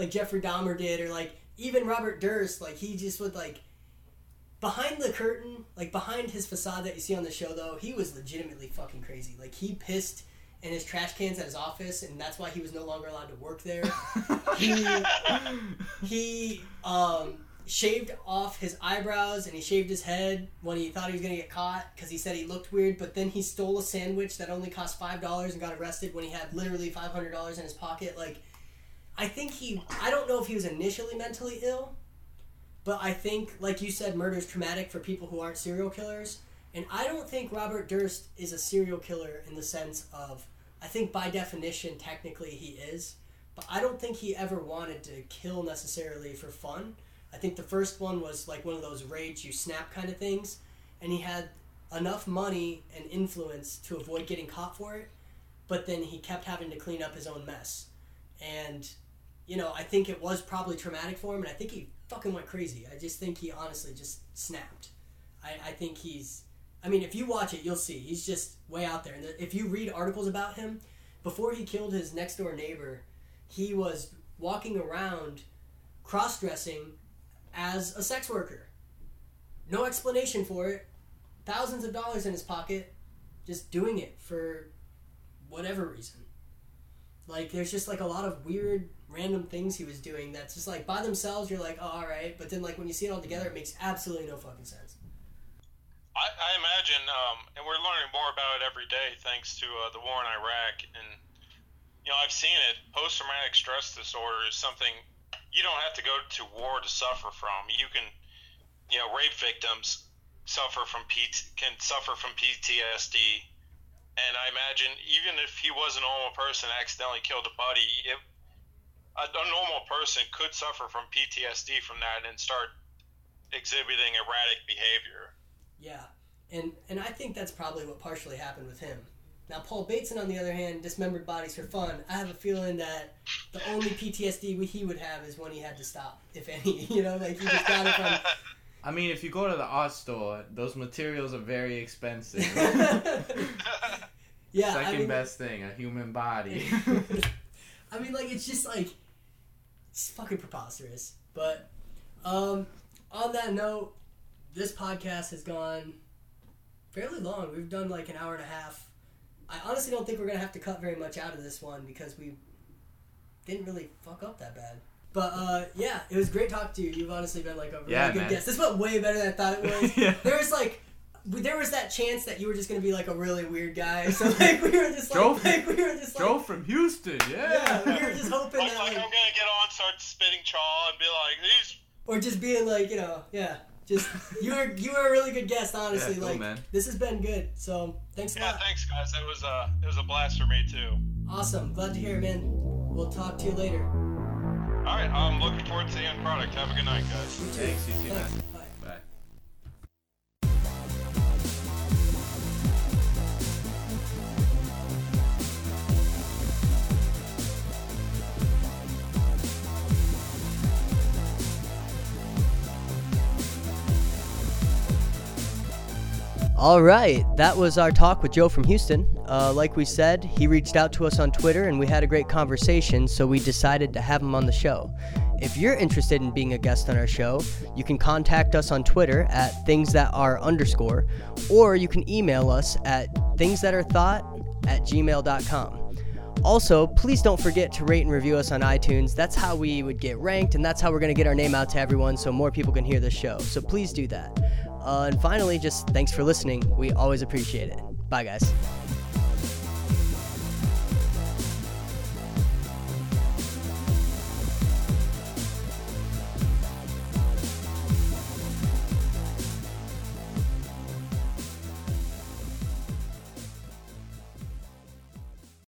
Jeffrey Dahmer did, or like even Robert Durst. Like he just would like behind the curtain, like behind his facade that you see on the show. Though he was legitimately fucking crazy. Like he pissed in his trash cans at his office, and that's why he was no longer allowed to work there. He shaved off his eyebrows and he shaved his head when he thought he was going to get caught because he said he looked weird, but then he stole a sandwich that only cost $5 and got arrested when he had literally $500 in his pocket. Like, I don't know if he was initially mentally ill, but I think, like you said, murder is traumatic for people who aren't serial killers, and I don't think Robert Durst is a serial killer in the sense of, I think by definition, technically he is, but I don't think he ever wanted to kill necessarily for fun. I think the first one was like one of those rage you snap kind of things, and he had enough money and influence to avoid getting caught for it, but then he kept having to clean up his own mess. And, you know, I think it was probably traumatic for him, and I think he fucking went crazy. I just think he honestly just snapped. I think he's... I mean, if you watch it, you'll see. He's just way out there. And if you read articles about him, before he killed his next-door neighbor, he was walking around cross-dressing as a sex worker. No explanation for it. Thousands of dollars in his pocket, just doing it for whatever reason. Like, there's just like a lot of weird random things he was doing that's just like by themselves you're like, oh, alright, but then like when you see it all together it makes absolutely no fucking sense. I imagine, and we're learning more about it every day thanks to the war in Iraq, and you know, I've seen it, post-traumatic stress disorder is something you don't have to go to war to suffer from. You can, you know, rape victims can suffer from PTSD, and I imagine even if he was a normal person, accidentally killed a buddy, a normal person could suffer from PTSD from that and start exhibiting erratic behavior. Yeah, and I think that's probably what partially happened with him. Now, Paul Bateson, on the other hand, dismembered bodies for fun. I have a feeling that the only PTSD he would have is when he had to stop, if any. You know, like, he just got it from... I mean, if you go to the art store, those materials are very expensive. Yeah, Second best thing, a human body. I mean, like, it's just, like, it's fucking preposterous. But, on that note, this podcast has gone fairly long. We've done, like, an hour and a half. I honestly don't think we're going to have to cut very much out of this one because we didn't really fuck up that bad. But, yeah, it was great talking to you. You've honestly been, like, a really good guest. This went way better than I thought it was. Yeah. There was that chance that you were just going to be, like, a really weird guy. So, like, Joe from Houston, yeah. We were just hoping that, like, I'm going to get on, start spitting chaw and be like, these... Or just being, like, you know, yeah. Just you were a really good guest, honestly. Yeah, cool, like, man. This has been good. So thanks a lot. Yeah, thanks guys. It was a blast for me too. Awesome. Glad to hear it, man. We'll talk to you later. All right. I'm looking forward to the end product. Have a good night, guys. You too. Thanks. You too, man. All right, that was our talk with Joe from Houston. Like we said, he reached out to us on Twitter and we had a great conversation, so we decided to have him on the show. If you're interested in being a guest on our show, you can contact us on Twitter at thingsthatare_, or you can email us at thingsthatarethought@gmail.com. Also, please don't forget to rate and review us on iTunes. That's how we would get ranked, and that's how we're going to get our name out to everyone so more people can hear the show. So please do that. And finally, just thanks for listening. We always appreciate it. Bye, guys.